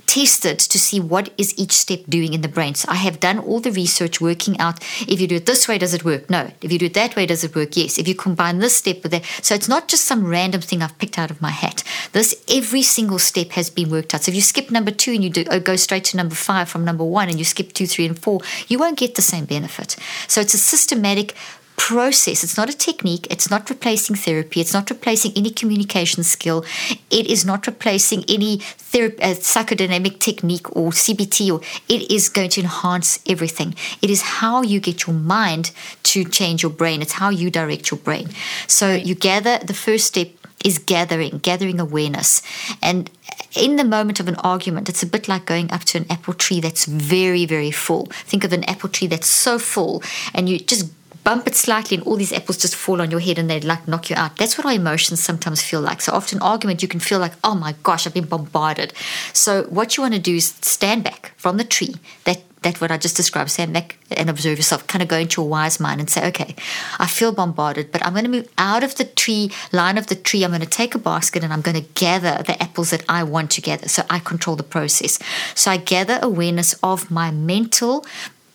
tested to see what is each step doing in the brain. So I have done all the research working out, if you do it this way, does it work? No. If you do it that way, does it work? Yes. If you combine this step with that. So it's not just some random thing I've picked out of my hat. This, every single step has been worked out. So if you skip number two and you do, go straight to number five from number one, and you skip two, three, and four, you won't get the same benefit. So it's a systematic process. It's not a technique. It's not replacing therapy. It's not replacing any communication skill. It is not replacing any therapy, uh, psychodynamic technique or C B T. Or it is going to enhance everything. It is how you get your mind to change your brain. It's how you direct your brain. So you gather. The first step is gathering, gathering awareness. And in the moment of an argument, it's a bit like going up to an apple tree that's very, very full. Think of an apple tree that's so full, and you just bump it slightly and all these apples just fall on your head and they like knock you out. That's what our emotions sometimes feel like. So after an argument, you can feel like, oh my gosh, I've been bombarded. So what you want to do is stand back from the tree, that that's what I just described, stand back and observe yourself, kind of go into your wise mind and say, okay, I feel bombarded, but I'm going to move out of the tree, line of the tree. I'm going to take a basket and I'm going to gather the apples that I want to gather. So I control the process. So I gather awareness of my mental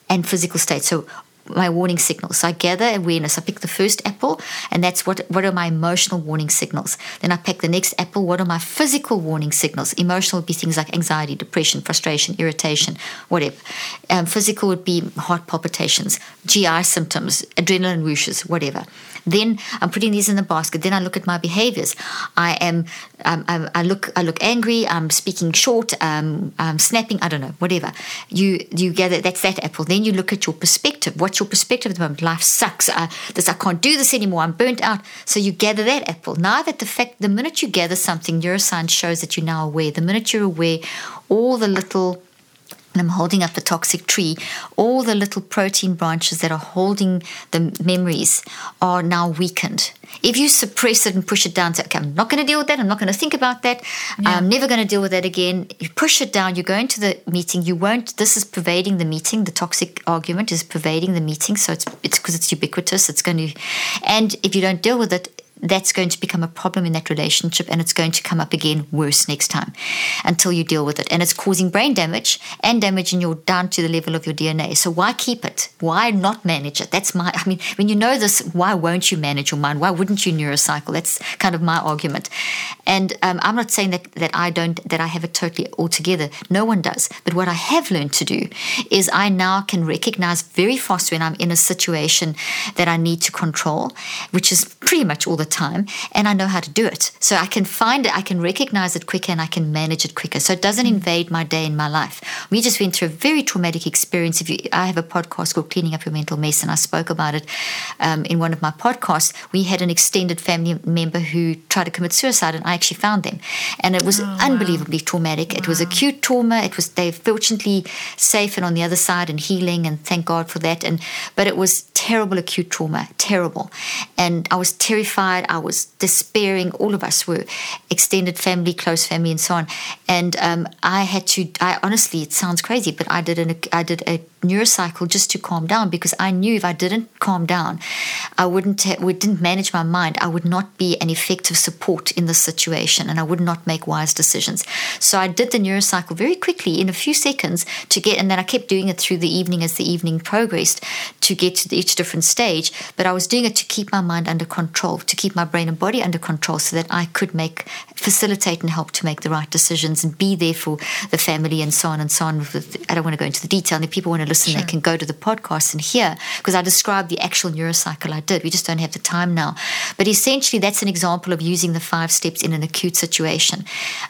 and physical state. So my warning signals. So I gather awareness. I pick the first apple, and that's what what are my emotional warning signals. Then I pick the next apple. What are my physical warning signals? Emotional would be things like anxiety, depression, frustration, irritation, whatever. Um, physical would be heart palpitations, G I symptoms, adrenaline whooshes, whatever. Then I'm putting these in the basket. Then I look at my behaviors. I am, um, I, I look, I look angry. I'm speaking short. Um, I'm snapping. I don't know, whatever. You, you gather. That's that apple. Then you look at your perspective. What's your perspective at the moment? Life sucks. I, this, I can't do this anymore. I'm burnt out. So you gather that apple. Now that the fact, the minute you gather something, neuroscience shows that you're now aware. The minute you're aware, all the little, and I'm holding up the toxic tree, all the little protein branches that are holding the memories are now weakened. If you suppress it and push it down, say, okay, I'm not going to deal with that, I'm not going to think about that, yeah. I'm never going to deal with that again. You push it down, you go into the meeting, you won't, this is pervading the meeting, the toxic argument is pervading the meeting, so it's it's because it's ubiquitous, it's going to, and if you don't deal with it, that's going to become a problem in that relationship, and it's going to come up again worse next time until you deal with it. And it's causing brain damage and damage in your down to the level of your D N A. So why keep it? Why not manage it? That's my, I mean, when you know this, why won't you manage your mind? Why wouldn't you NeuroCycle? That's kind of my argument. And um, I'm not saying that, that I don't, that I have it totally all together. No one does. But what I have learned to do is I now can recognize very fast when I'm in a situation that I need to control, which is pretty much all the time, and I know how to do it. So I can find it, I can recognize it quicker, and I can manage it quicker. So it doesn't invade my day and my life. We just went through a very traumatic experience. If you, I have a podcast called Cleaning Up Your Mental Mess, and I spoke about it um, in one of my podcasts. We had an extended family member who tried to commit suicide, and I actually found them. And it was oh, unbelievably wow. traumatic. Wow. It was acute trauma. It was, they fortunately safe and on the other side and healing, and thank God for that. And but it was terrible acute trauma, terrible. And I was terrified. I was despairing. All of us were, extended family, close family, and so on. And um, I had to, I honestly, it sounds crazy, but I did, an, I did a NeuroCycle just to calm down, because I knew if I didn't calm down, I wouldn't, ha- we didn't manage my mind. I would not be an effective support in this situation, and I would not make wise decisions. So I did the NeuroCycle very quickly in a few seconds to get, and then I kept doing it through the evening as the evening progressed to get to each different stage. But I was doing it to keep my mind under control, to keep my brain and body under control, so that I could make, facilitate and help to make the right decisions and be there for the family and so on and so on. I don't want to go into the detail. And if people want to listen, sure. they can go to the podcast and hear, because I described the actual NeuroCycle I did. We just don't have the time now. But essentially, that's an example of using the five steps in an acute situation.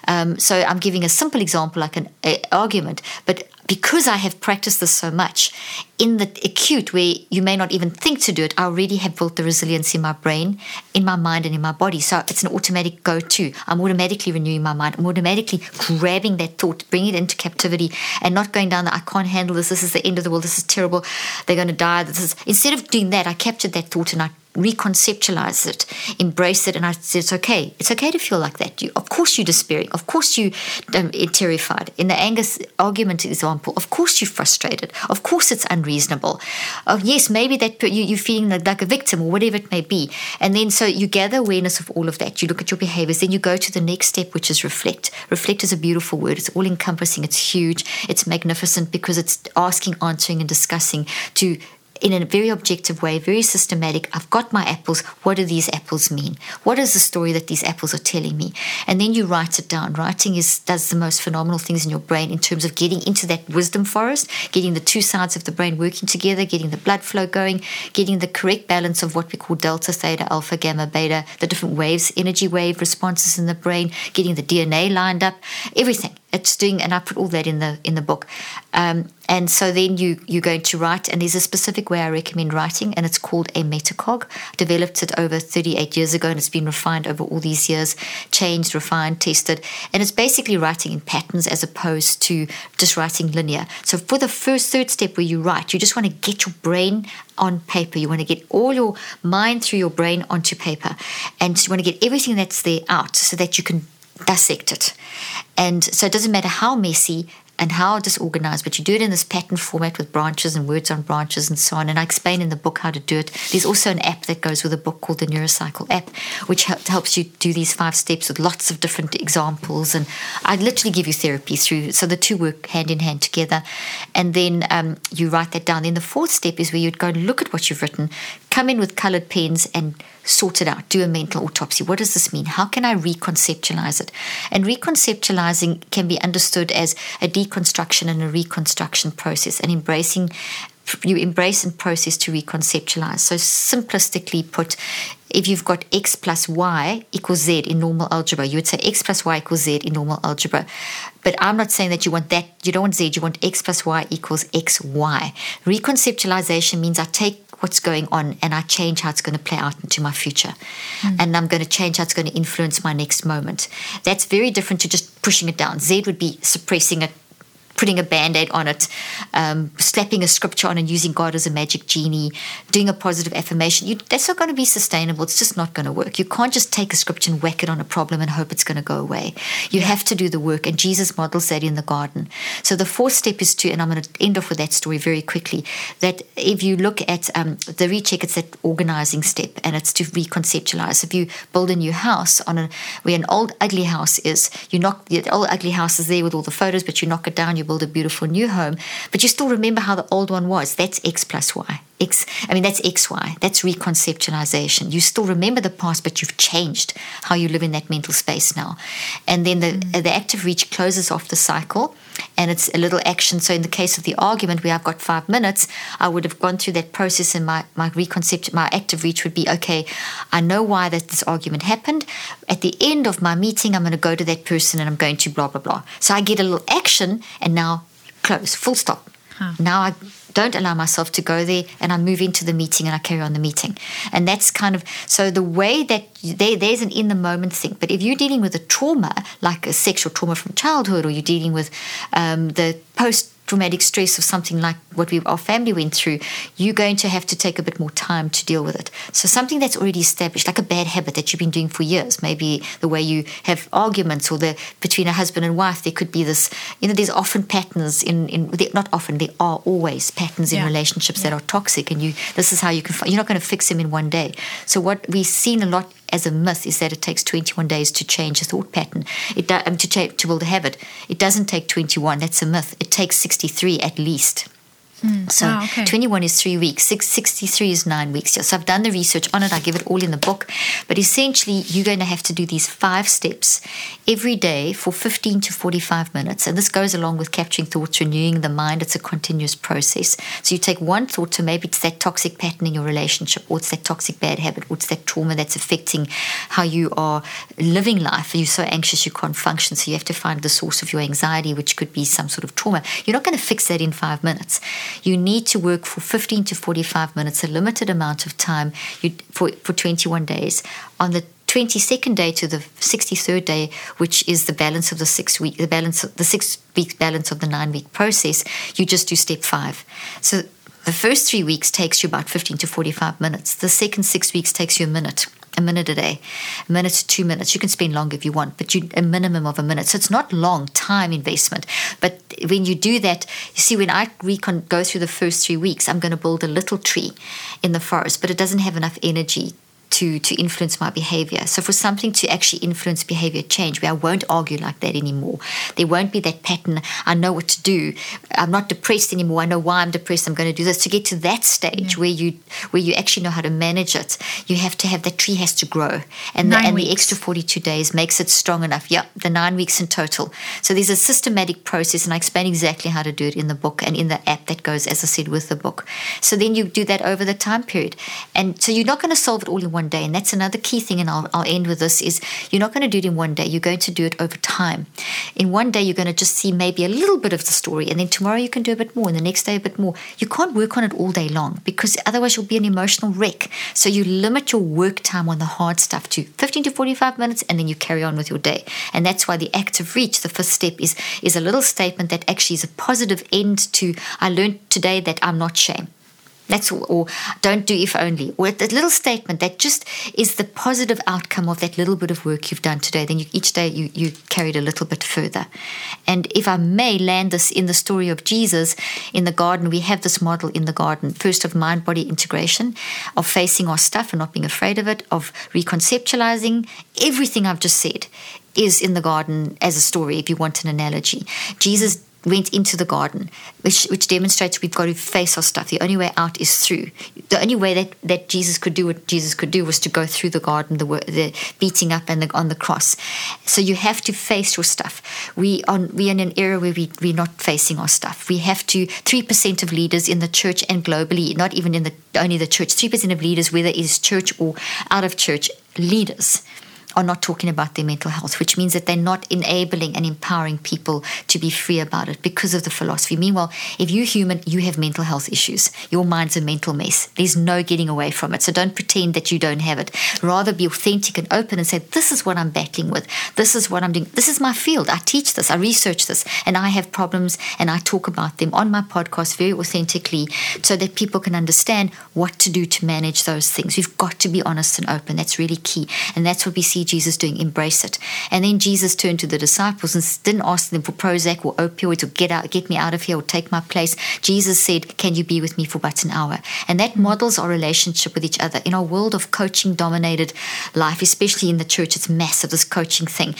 Um, so I'm giving a simple example, like an a, argument, but because I have practiced this so much, in the acute where you may not even think to do it, I already have built the resilience in my brain, in my mind, and in my body. So it's an automatic go-to. I'm automatically renewing my mind. I'm automatically grabbing that thought, bringing it into captivity, and not going down that I can't handle this, this is the end of the world, this is terrible, they're going to die. This is, instead of doing that, I captured that thought and I reconceptualize it, embrace it, and I said, it's okay. It's okay to feel like that. You, of course you're despairing. Of course you're um, terrified. In the anger argument example, of course you're frustrated. Of course it's unreasonable. Oh, yes, maybe that you, you're feeling like, like a victim or whatever it may be. And then so you gather awareness of all of that. You look at your behaviors. Then you go to the next step, which is reflect. Reflect is a beautiful word. It's all-encompassing. It's huge. It's magnificent, because it's asking, answering, and discussing to in a very objective way, very systematic. I've got my apples. What do these apples mean? What is the story that these apples are telling me? And then you write it down. Writing is does the most phenomenal things in your brain in terms of getting into that wisdom forest, getting the two sides of the brain working together, getting the blood flow going, getting the correct balance of what we call delta, theta, alpha, gamma, beta, the different waves, energy wave responses in the brain, getting the D N A lined up, everything. It's doing, and I put all that in the in the book. Um, and so then you, you're going to write, and there's a specific way I recommend writing, and it's called a metacog. I developed it over thirty-eight years ago, and it's been refined over all these years, changed, refined, tested. And it's basically writing in patterns as opposed to just writing linear. So for the first third step where you write, you just want to get your brain on paper. You want to get all your mind through your brain onto paper. And you want to get everything that's there out so that you can dissect it. And so it doesn't matter how messy and how disorganized, but you do it in this pattern format with branches and words on branches and so on. And I explain in the book how to do it. There's also an app that goes with a book called the NeuroCycle app, which helps you do these five steps with lots of different examples. And I literally give you therapy through, so the two work hand in hand together. And then um, you write that down. Then the fourth step is where you'd go and look at what you've written, come in with colored pens and sort it out, do a mental autopsy. What does this mean? How can I reconceptualize it? And reconceptualizing can be understood as a deconstruction and a reconstruction process, and embracing, you embrace and process to reconceptualize. So simplistically put, if you've got x plus y equals z in normal algebra, you would say x plus y equals z in normal algebra. But I'm not saying that you want that. You don't want z. You want x plus y equals xy. Reconceptualization means I take what's going on and I change how it's going to play out into my future. Mm. And I'm going to change how it's going to influence my next moment. That's very different to just pushing it down. Z would be suppressing it, putting a Band-Aid on it, um, slapping a scripture on and using God as a magic genie, doing a positive affirmation. You, that's not going to be sustainable. It's just not going to work. You can't just take a scripture and whack it on a problem and hope it's going to go away. You yeah. have to do the work, and Jesus models that in the garden. So the fourth step is to, and I'm going to end off with that story very quickly, that if you look at um, the recheck, it's that organizing step, and it's to reconceptualize. If you build a new house on a, where an old ugly house is, you knock the old ugly house is there with all the photos, but you knock it down, you build a beautiful new home, but you still remember how the old one was. That's X plus Y. X, I mean, that's X Y. That's reconceptualization. You still remember the past, but you've changed how you live in that mental space now. And then the, mm. the active reach closes off the cycle and it's a little action. So in the case of the argument where I've got five minutes, I would have gone through that process, and my, my reconcept, my active reach would be, okay, I know why that this argument happened. At the end of my meeting, I'm going to go to that person and I'm going to blah, blah, blah. So I get a little action and now close, full stop. Huh. Now I don't allow myself to go there and I move into the meeting and I carry on the meeting. And that's kind of, so the way that, there, there's an in-the-moment thing. But if you're dealing with a trauma, like a sexual trauma from childhood, or you're dealing with um, the post-traumatic stress of something like what we, our family went through, you're going to have to take a bit more time to deal with it. So something that's already established, like a bad habit that you've been doing for years, maybe the way you have arguments, or the between a husband and wife, there could be this, you know, there's often patterns in, in not often, there are always patterns. Patterns in yeah. relationships yeah. that are toxic, and you. This is how you can. You're not going to fix them in one day. So what we've seen a lot as a myth is that it takes twenty-one days to change a thought pattern. It um, to change, to build a habit. It doesn't take twenty-one. That's a myth. It takes sixty-three at least. Mm. So oh, okay. twenty-one is three weeks. Six, sixty-three is nine weeks. Yeah. So I've done the research on it. I give it all in the book. But essentially, you're going to have to do these five steps every day for fifteen to forty-five minutes. And this goes along with capturing thoughts, renewing the mind. It's a continuous process. So you take one thought to maybe it's that toxic pattern in your relationship, or it's that toxic bad habit, or it's that trauma that's affecting how you are living life. You're so anxious you can't function. So you have to find the source of your anxiety, which could be some sort of trauma. You're not going to fix that in five minutes. You need to work for fifteen to forty-five minutes, a limited amount of time you, for, for twenty-one days. On the twenty-second day to the sixty-third day, which is the balance of the six week, the balance of the six week balance of the nine week process, you just do step five. So the first three weeks takes you about fifteen to forty-five minutes. The second six weeks takes you a minute. A minute a day, a minute to two minutes. You can spend longer if you want, but you, a minimum of a minute. So it's not long time investment. But when you do that, you see, when I recon- go through the first three weeks, I'm going to build a little tree in the forest, but it doesn't have enough energy to, to influence my behavior. So for something to actually influence behavior change, where I won't argue like that anymore, there won't be that pattern, I know what to do, I'm not depressed anymore, I know why I'm depressed, I'm going to do this. To get to that stage yeah. where you where you actually know how to manage it, you have to have, that tree has to grow. And the, and the extra forty-two days makes it strong enough. Yeah, the nine weeks in total. So there's a systematic process, and I explain exactly how to do it in the book and in the app that goes, as I said, with the book. So then you do that over the time period. And so you're not going to solve it all in one day, and that's another key thing, and I'll, I'll end with this, is you're not going to do it in one day. You're going to do it over time. In one day, you're going to just see maybe a little bit of the story, and then tomorrow you can do a bit more, and the next day a bit more. You can't work on it all day long, because otherwise you'll be an emotional wreck. So you limit your work time on the hard stuff to fifteen to forty-five minutes, and then you carry on with your day. And that's why the active reach, the fifth step, is is a little statement that actually is a positive end to, I learned today that I'm not shame. That's all, or don't do if only, or that little statement that just is the positive outcome of that little bit of work you've done today. Then you, each day you, you carried a little bit further. And if I may land this in the story of Jesus in the garden, we have this model in the garden, first of mind-body integration, of facing our stuff and not being afraid of it, of reconceptualizing everything I've just said is in the garden as a story, if you want an analogy. Jesus went into the garden, which which demonstrates we've got to face our stuff. The only way out is through. The only way that, that Jesus could do what Jesus could do was to go through the garden, the the beating up and the, on the cross. So you have to face your stuff. We are we are in an era where we, we're not facing our stuff. We have to, three percent of leaders in the church and globally, not even in the only the church, three percent of leaders, whether it is church or out of church, leaders are not talking about their mental health, which means that they're not enabling and empowering people to be free about it because of the philosophy. Meanwhile, if you're human, you have mental health issues. Your mind's a mental mess. There's no getting away from it. So don't pretend that you don't have it. Rather be authentic and open and say, this is what I'm battling with. This is what I'm doing. This is my field. I teach this. I research this. And I have problems, and I talk about them on my podcast very authentically so that people can understand what to do to manage those things. We've got to be honest and open. That's really key. And that's what we see Jesus doing. Embrace it. And then Jesus turned to the disciples and didn't ask them for Prozac or opioids or get out, get me out of here or take my place. Jesus said, can you be with me for but an hour? And that models our relationship with each other. In our world of coaching dominated life, especially in the church, it's massive, this coaching thing.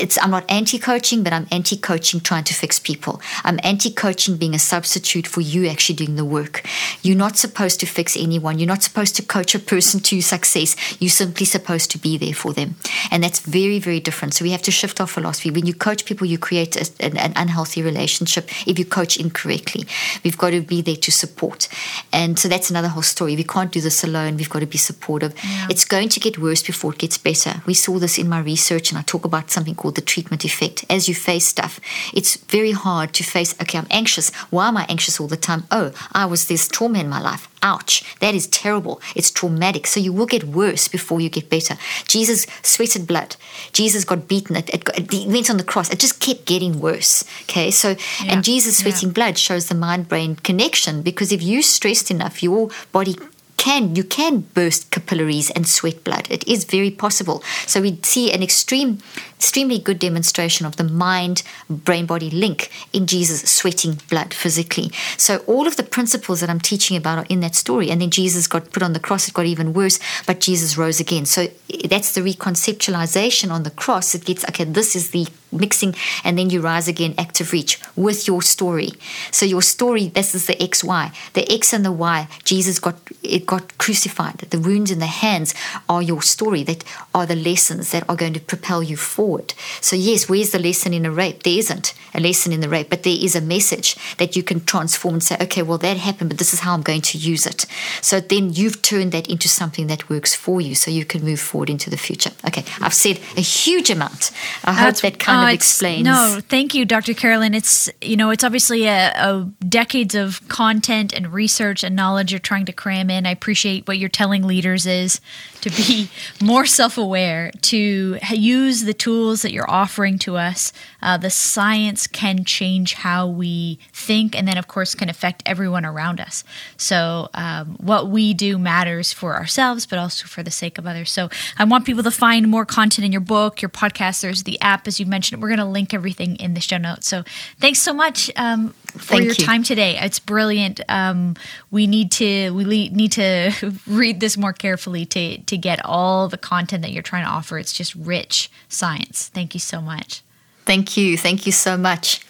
it's I'm not anti-coaching, but I'm anti-coaching trying to fix people. I'm anti-coaching being a substitute for you actually doing the work. You're not supposed to fix anyone. You're not supposed to coach a person to success. You're simply supposed to be there for them. And that's very, very different. So we have to shift our philosophy. When you coach people, you create a, an, an unhealthy relationship if you coach incorrectly. We've got to be there to support. And so that's another whole story. We can't do this alone. We've got to be supportive. Yeah. It's going to get worse before it gets better. We saw this in my research, and I talk about something called the treatment effect. As you face stuff, it's very hard to face, okay, I'm anxious. Why am I anxious all the time? Oh, I was this trauma in my life. Ouch, that is terrible. It's traumatic. So you will get worse before you get better. Jesus sweated blood. Jesus got beaten. It, it, got, it went on the cross. It just kept getting worse. Okay, so, yeah. and Jesus sweating yeah. blood shows the mind-brain connection, because if you're stressed enough, your body Can, you can burst capillaries and sweat blood. It is very possible. So we see an extreme, extremely good demonstration of the mind-brain-body link in Jesus sweating blood physically. So all of the principles that I'm teaching about are in that story. And then Jesus got put on the cross. It got even worse, but Jesus rose again. So that's the reconceptualization on the cross. It gets, okay, this is the mixing, and then you rise again, active reach with your story. So your story, this is the X Y, the X and the Y. Jesus got it got crucified. The wounds in the hands are your story, that are the lessons that are going to propel you forward. So yes, where's the lesson in a rape? There isn't a lesson in the rape, but there is a message that you can transform and say, okay, well, that happened, but this is how I'm going to use it. So then you've turned that into something that works for you, so you can move forward into the future. Okay, I've said a huge amount. I That's, hope that kind. Uh, No, explains. No, thank you, Doctor Carolyn. It's, you know, it's obviously a, a decades of content and research and knowledge you're trying to cram in. I appreciate what you're telling leaders is to be more self-aware, to use the tools that you're offering to us. Uh, the science can change how we think, and then, of course, can affect everyone around us. So um, what we do matters for ourselves, but also for the sake of others. So I want people to find more content in your book, your podcast. There's the app, as you mentioned. We're going to link everything in the show notes. So thanks so much um, for Thank your you. time today. It's brilliant. Um, we need to we le- need to read this more carefully to to get all the content that you're trying to offer. It's just rich science. Thank you so much. Thank you. Thank you so much.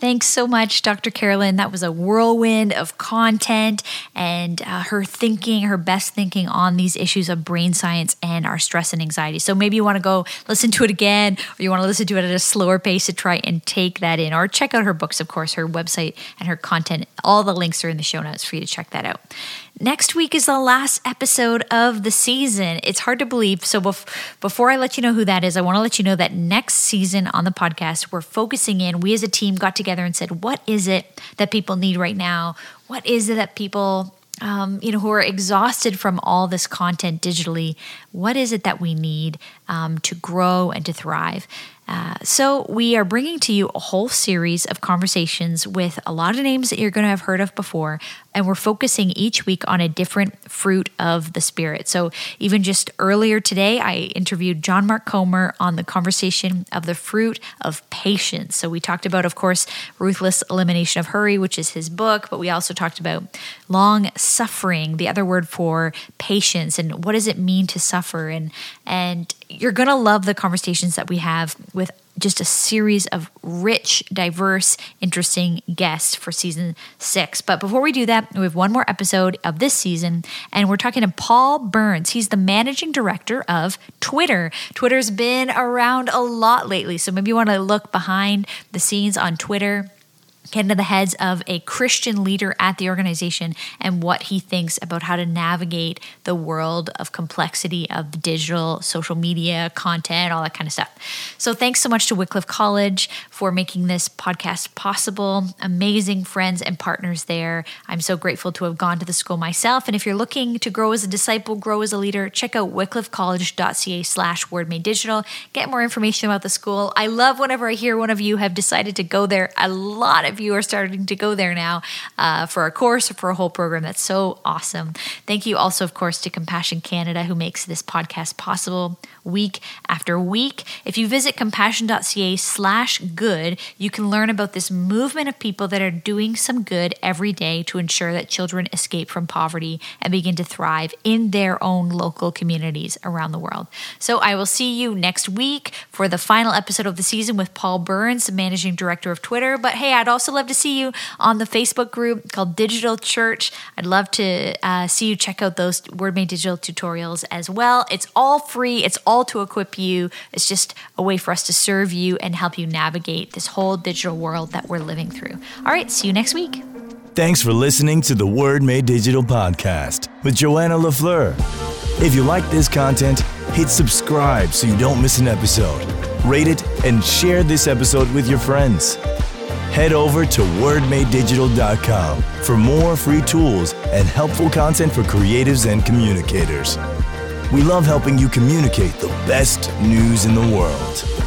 Thanks so much, Doctor Carolyn. That was a whirlwind of content and uh, her thinking, her best thinking on these issues of brain science and our stress and anxiety. So maybe you want to go listen to it again, or you want to listen to it at a slower pace to try and take that in, or check out her books, of course, her website and her content. All the links are in the show notes for you to check that out. Next week is the last episode of the season. It's hard to believe. So bef- before I let you know who that is, I want to let you know that next season on the podcast, we're focusing in. We as a team got together and said, what is it that people need right now? What is it that people, um, you know, who are exhausted from all this content digitally, what is it that we need um, to grow and to thrive? Uh, so we are bringing to you a whole series of conversations with a lot of names that you're going to have heard of before, and we're focusing each week on a different fruit of the Spirit. So even just earlier today, I interviewed John Mark Comer on the conversation of the fruit of patience. So we talked about, of course, Ruthless Elimination of Hurry, which is his book, but we also talked about long suffering, the other word for patience, and what does it mean to suffer? And and you're going to love the conversations that we have with just a series of rich, diverse, interesting guests for season six. But before we do that, we have one more episode of this season, and we're talking to Paul Burns. He's the managing director of Twitter. Twitter's been around a lot lately, so maybe you want to look behind the scenes on Twitter, get into the heads of a Christian leader at the organization and what he thinks about how to navigate the world of complexity of digital, social media, content, all that kind of stuff. So thanks so much to Wycliffe College for making this podcast possible. Amazing friends and partners there. I'm so grateful to have gone to the school myself. And if you're looking to grow as a disciple, grow as a leader, check out wycliffecollege.ca slash Word Made Digital. Get more information about the school. I love whenever I hear one of you have decided to go there. A lot of of you are starting to go there now uh, for a course or for a whole program. That's so awesome. Thank you also, of course, to Compassion Canada, who makes this podcast possible week after week. If you visit compassion.ca slash good, you can learn about this movement of people that are doing some good every day to ensure that children escape from poverty and begin to thrive in their own local communities around the world. So I will see you next week for the final episode of the season with Paul Burns, the managing director of Twitter. But hey, I'd also love to see you on the Facebook group called Digital Church. I'd love to uh, see you check out those Word Made Digital tutorials as well. It's all free. It's all to equip you. It's just a way for us to serve you and help you navigate this whole digital world that we're living through. All right, see you next week. Thanks for listening to the Word Made Digital podcast with Joanne LaFleur. If you like this content, hit subscribe so you don't miss an episode. Rate it and share this episode with your friends. Head over to word made digital dot com for more free tools and helpful content for creatives and communicators. We love helping you communicate the best news in the world.